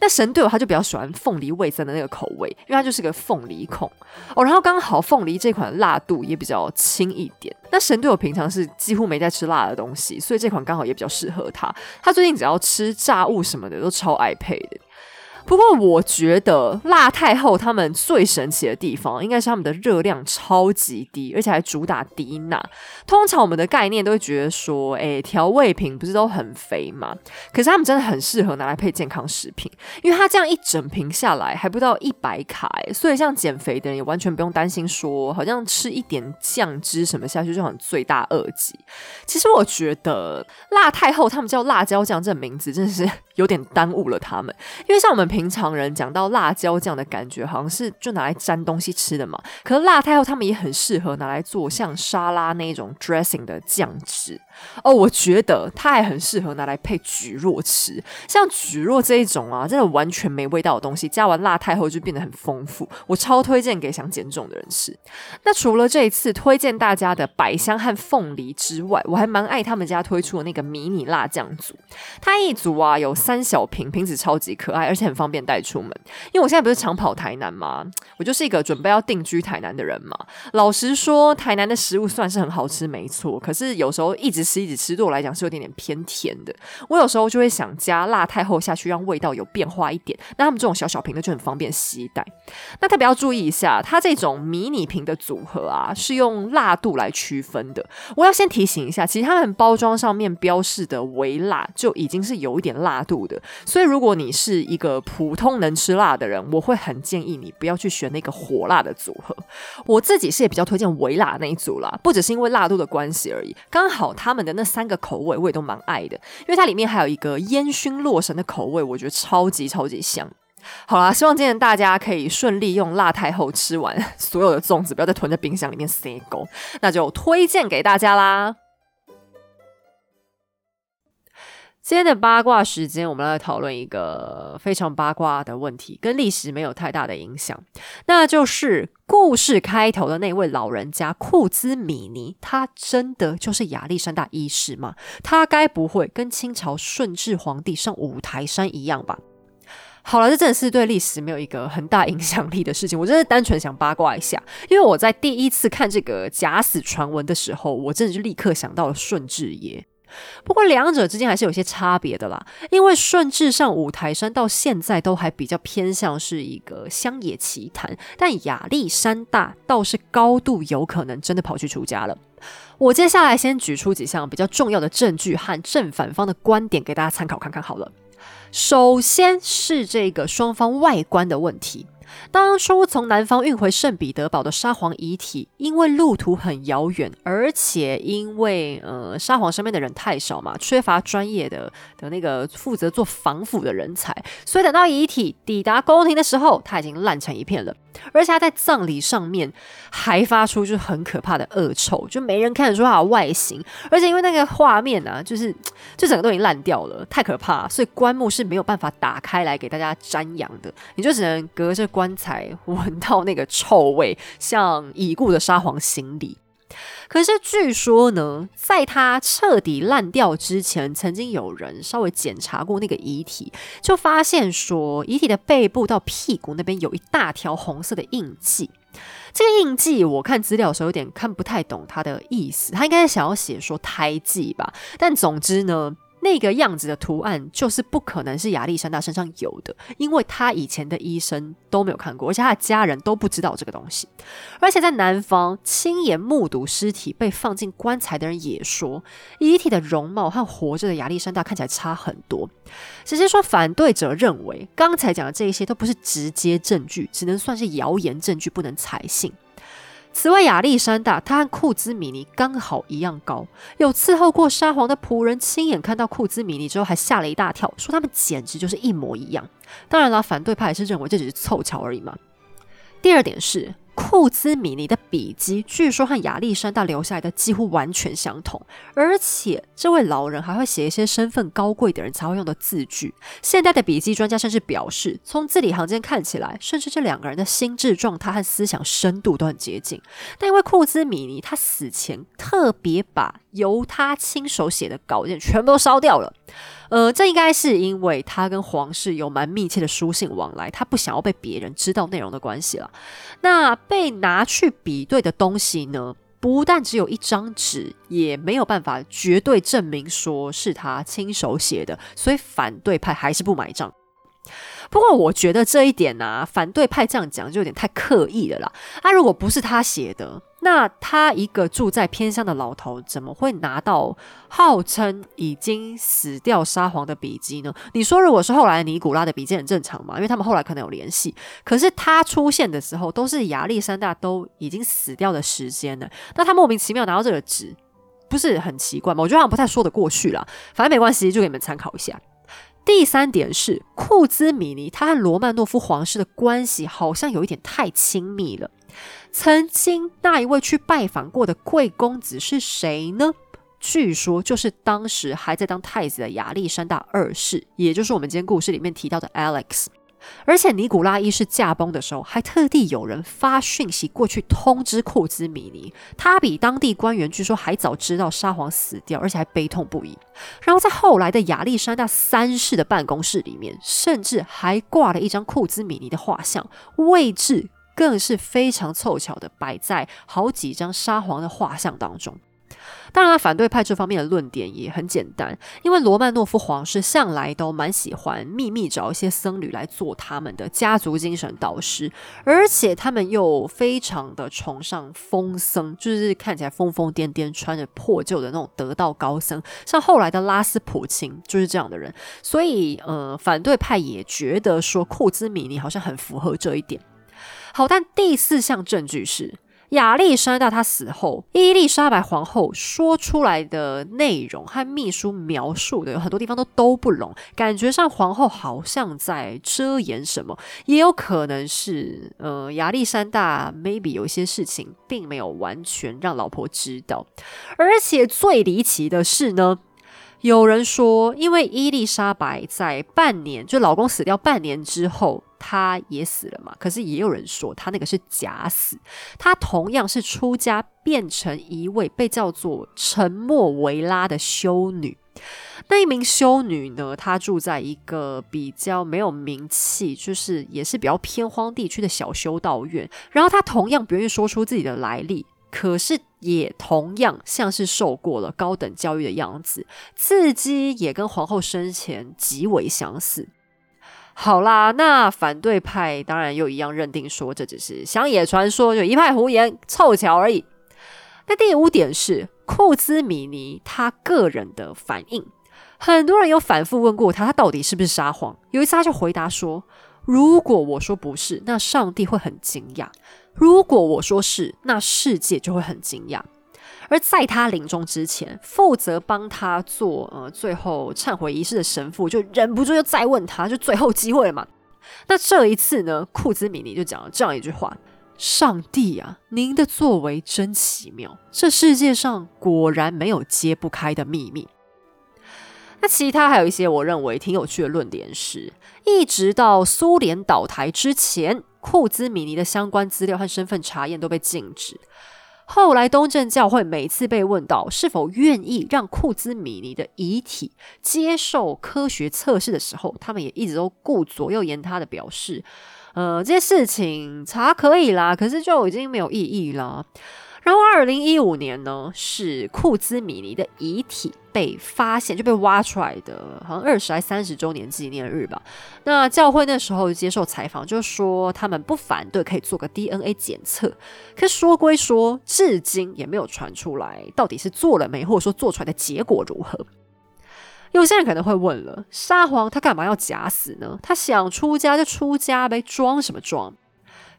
那神队友他就比较喜欢凤梨味噌的那个口味，因为他就是个凤梨控哦，然后刚好凤梨这款辣度也比较轻一点。那神队友平常是几乎没在吃辣的东西，所以这款刚好也比较适合他。他最近只要吃炸物什么的都超爱配的。不过我觉得辣太后他们最神奇的地方应该是他们的热量超级低，而且还主打低钠。通常我们的概念都会觉得说诶，调味品不是都很肥吗？可是他们真的很适合拿来配健康食品，因为它这样一整瓶下来还不到一百卡，所以像减肥的人也完全不用担心说好像吃一点酱汁什么下去就很罪大恶极。其实我觉得辣太后他们叫辣椒酱这个名字真的是有点耽误了他们，因为像我们平常人讲到辣椒酱的感觉好像是就拿来沾东西吃的嘛，可是辣太后他们也很适合拿来做像沙拉那种 dressing 的酱汁哦。我觉得它还很适合拿来配蒟蒻吃，像蒟蒻这一种啊真的完全没味道的东西加完辣太后就变得很丰富，我超推荐给想减重的人吃。那除了这一次推荐大家的百香和凤梨之外，我还蛮爱他们家推出的那个迷你辣酱组，它一组啊有三小瓶，瓶子超级可爱，而且很方便带出门。因为我现在不是常跑台南吗？我就是一个准备要定居台南的人嘛。老实说，台南的食物虽然是很好吃，没错，可是有时候一直吃一直吃，对我来讲是有点点偏甜的。我有时候就会想加辣太后下去，让味道有变化一点。那他们这种小小瓶的就很方便携带。那特别要注意一下，它这种迷你瓶的组合啊，是用辣度来区分的。我要先提醒一下，其实他们包装上面标示的微辣就已经是有一点辣度。所以如果你是一个普通能吃辣的人，我会很建议你不要去选那个火辣的组合。我自己是也比较推荐微辣那一组啦，不只是因为辣度的关系而已，刚好他们的那三个口味我也都蛮爱的，因为它里面还有一个烟熏洛神的口味，我觉得超级超级香。好啦，希望今天大家可以顺利用辣太后吃完所有的粽子，不要再囤在冰箱里面塞狗，那就推荐给大家啦。今天的八卦时间，我们来讨论一个非常八卦的问题，跟历史没有太大的影响，那就是故事开头的那位老人家库兹米尼，他真的就是亚历山大一世吗？他该不会跟清朝顺治皇帝上五台山一样吧？好了，这真的是对历史没有一个很大影响力的事情，我真的单纯想八卦一下。因为我在第一次看这个假死传闻的时候，我真的就立刻想到了顺治爷。不过两者之间还是有些差别的啦，因为顺治上五台山到现在都还比较偏向是一个乡野奇谈，但亚历山大倒是高度有可能真的跑去出家了。我接下来先举出几项比较重要的证据和正反方的观点给大家参考看看好了。首先是这个双方外观的问题。当初从南方运回圣彼得堡的沙皇遗体，因为路途很遥远，而且因为呃沙皇身边的人太少嘛，缺乏专业的的那个负责做防腐的人才，所以等到遗体抵达宫廷的时候，他已经烂成一片了。而且他在葬礼上面还发出就很可怕的恶臭，就没人看得出他的外形。而且因为那个画面啊，就是就整个都已经烂掉了，太可怕，所以棺木是没有办法打开来给大家瞻仰的，你就只能隔着棺材闻到那个臭味，像已故的沙皇行礼。可是据说呢，在他彻底烂掉之前，曾经有人稍微检查过那个遗体，就发现说遗体的背部到屁股那边有一大条红色的印记。这个印记我看资料的时候有点看不太懂他的意思，他应该是想要写说胎记吧，但总之呢，那个样子的图案就是不可能是亚历山大身上有的，因为他以前的医生都没有看过，而且他的家人都不知道这个东西。而且在南方亲眼目睹尸体被放进棺材的人也说，遗体的容貌和活着的亚历山大看起来差很多。只是说反对者认为刚才讲的这一些都不是直接证据，只能算是谣言证据，不能采信。此外，亚历山大他和库兹米尼刚好一样高，有伺候过沙皇的仆人亲眼看到库兹米尼之后还吓了一大跳，说他们简直就是一模一样。当然啦，反对派也是认为这只是凑巧而已嘛。第二点是库兹米尼的笔迹据说和亚历山大留下来的几乎完全相同，而且这位老人还会写一些身份高贵的人才会用的字句。现代的笔迹专家甚至表示，从字里行间看起来，甚至这两个人的心智状态和思想深度都很接近。但因为库兹米尼他死前特别把由他亲手写的稿件全部都烧掉了，呃，这应该是因为他跟皇室有蛮密切的书信往来，他不想要被别人知道内容的关系了。那被拿去比对的东西呢，不但只有一张纸，也没有办法绝对证明说是他亲手写的，所以反对派还是不买账。不过我觉得这一点啊，反对派这样讲就有点太刻意了啦。啊，如果不是他写的，那他一个住在偏乡的老头怎么会拿到号称已经死掉沙皇的笔记呢？你说如果是后来尼古拉的笔记很正常嘛，因为他们后来可能有联系，可是他出现的时候都是亚历山大都已经死掉的时间了，那他莫名其妙拿到这个纸不是很奇怪吗？我觉得好像不太说得过去啦，反正没关系，就给你们参考一下。第三点是库兹米尼他和罗曼诺夫皇室的关系好像有一点太亲密了。曾经那一位去拜访过的贵公子是谁呢？据说就是当时还在当太子的亚历山大二世，也就是我们今天故事里面提到的 Alex。而且尼古拉一世驾崩的时候，还特地有人发讯息过去通知库兹米尼，他比当地官员据说还早知道沙皇死掉，而且还悲痛不已。然后在后来的亚历山大三世的办公室里面，甚至还挂了一张库兹米尼的画像，位置更是非常凑巧的摆在好几张沙皇的画像当中。当然反对派这方面的论点也很简单，因为罗曼诺夫皇室向来都蛮喜欢秘密找一些僧侣来做他们的家族精神导师，而且他们又非常的崇尚疯僧，就是看起来疯疯癫癫穿着破旧的那种得道高僧，像后来的拉斯普琴就是这样的人，所以、呃、反对派也觉得说库兹米尼好像很符合这一点。好，但第四项证据是亚历山大他死后，伊丽莎白皇后说出来的内容和秘书描述的有很多地方都都不拢，感觉上皇后好像在遮掩什么，也有可能是呃亚历山大 maybe 有一些事情并没有完全让老婆知道。而且最离奇的是呢，有人说因为伊丽莎白在半年，就老公死掉半年之后他也死了嘛，可是也有人说他那个是假死，他同样是出家变成一位被叫做沉默维拉的修女。那一名修女呢，她住在一个比较没有名气，就是也是比较偏荒地区的小修道院，然后她同样不愿意说出自己的来历，可是也同样像是受过了高等教育的样子，字迹也跟皇后生前极为相似。好啦，那反对派当然又一样认定说这只是乡野传说，就一派胡言，凑巧而已。那第五点是库兹米尼他个人的反应，很多人有反复问过他，他到底是不是沙皇？有一次他就回答说，如果我说不是，那上帝会很惊讶；如果我说是，那世界就会很惊讶。而在他临终之前，负责帮他做、呃、最后忏悔仪式的神父就忍不住又再问他，就最后机会了嘛。那这一次呢，库兹米尼就讲了这样一句话：上帝啊，您的作为真奇妙，这世界上果然没有揭不开的秘密。那其他还有一些我认为挺有趣的论点是，一直到苏联倒台之前，库兹米尼的相关资料和身份查验都被禁止。后来东正教会每次被问到是否愿意让库兹米尼的遗体接受科学测试的时候，他们也一直都顾左右言他的表示，呃，这些事情查可以啦，可是就已经没有意义啦。然后二零一五年呢，是库兹米尼的遗体被发现，就被挖出来的，好像二十还三十周年纪念日吧。那教会那时候接受采访就说他们不反对可以做个 D N A 检测，可是说归说，至今也没有传出来到底是做了没，或者说做出来的结果如何。有些人可能会问了，沙皇他干嘛要假死呢？他想出家就出家呗，装什么装？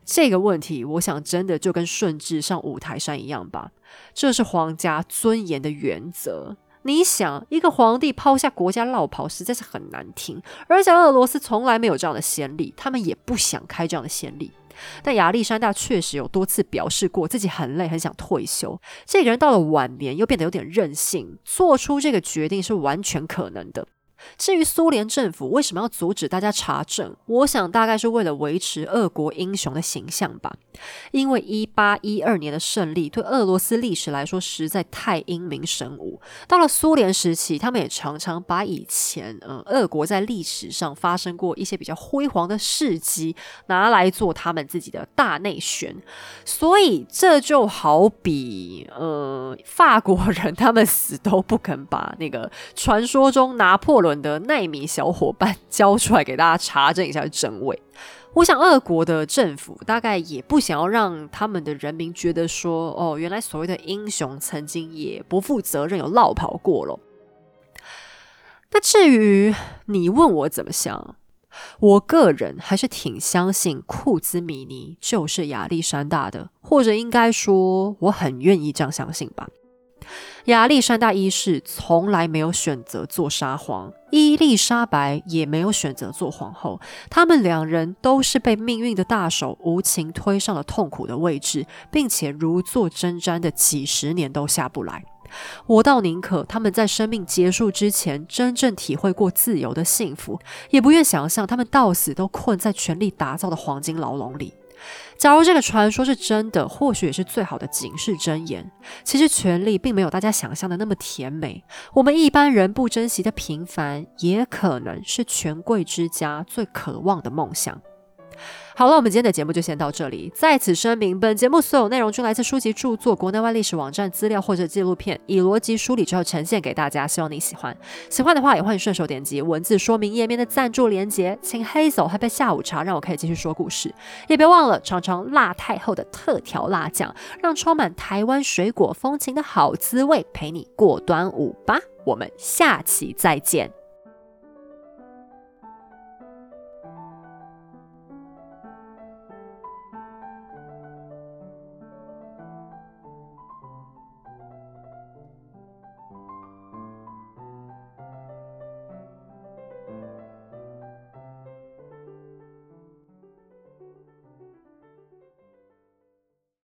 这个问题我想真的就跟顺治上五台山一样吧，这是皇家尊严的原则。你想一个皇帝抛下国家落跑实在是很难听，而且俄罗斯从来没有这样的先例，他们也不想开这样的先例。但亚历山大确实有多次表示过自己很累，很想退休，这个人到了晚年又变得有点任性，做出这个决定是完全可能的。至于苏联政府为什么要阻止大家查证，我想大概是为了维持俄国英雄的形象吧，因为一八一二年的胜利对俄罗斯历史来说实在太英明神武。到了苏联时期，他们也常常把以前、呃、俄国在历史上发生过一些比较辉煌的事迹拿来做他们自己的大内宣，所以这就好比、呃、法国人他们死都不肯把那个传说中拿破仑伦的奈米小伙伴交出来给大家查证一下是真伪。我想俄国的政府大概也不想要让他们的人民觉得说，哦，原来所谓的英雄曾经也不负责任有落跑过了。那至于你问我怎么想，我个人还是挺相信库兹米尼就是亚历山大的，或者应该说我很愿意这样相信吧。亚历山大一世从来没有选择做沙皇，伊丽莎白也没有选择做皇后，他们两人都是被命运的大手无情推上了痛苦的位置，并且如坐针毡的几十年都下不来。我倒宁可他们在生命结束之前真正体会过自由的幸福，也不愿想象他们到死都困在权力打造的黄金牢笼里。假如这个传说是真的，或许也是最好的警示箴言。其实权力并没有大家想象的那么甜美，我们一般人不珍惜的平凡，也可能是权贵之家最渴望的梦想。好了，我们今天的节目就先到这里。在此声明，本节目所有内容均来自书籍、著作、国内外历史网站资料或者纪录片，以逻辑梳理之后呈现给大家，希望你喜欢。喜欢的话也欢迎顺手点击文字说明页面的赞助连结，请 Hazel 喝杯下午茶，让我可以继续说故事。也别忘了尝尝辣太后的特调辣酱，让充满台湾水果风情的好滋味陪你过端午吧。我们下期再见。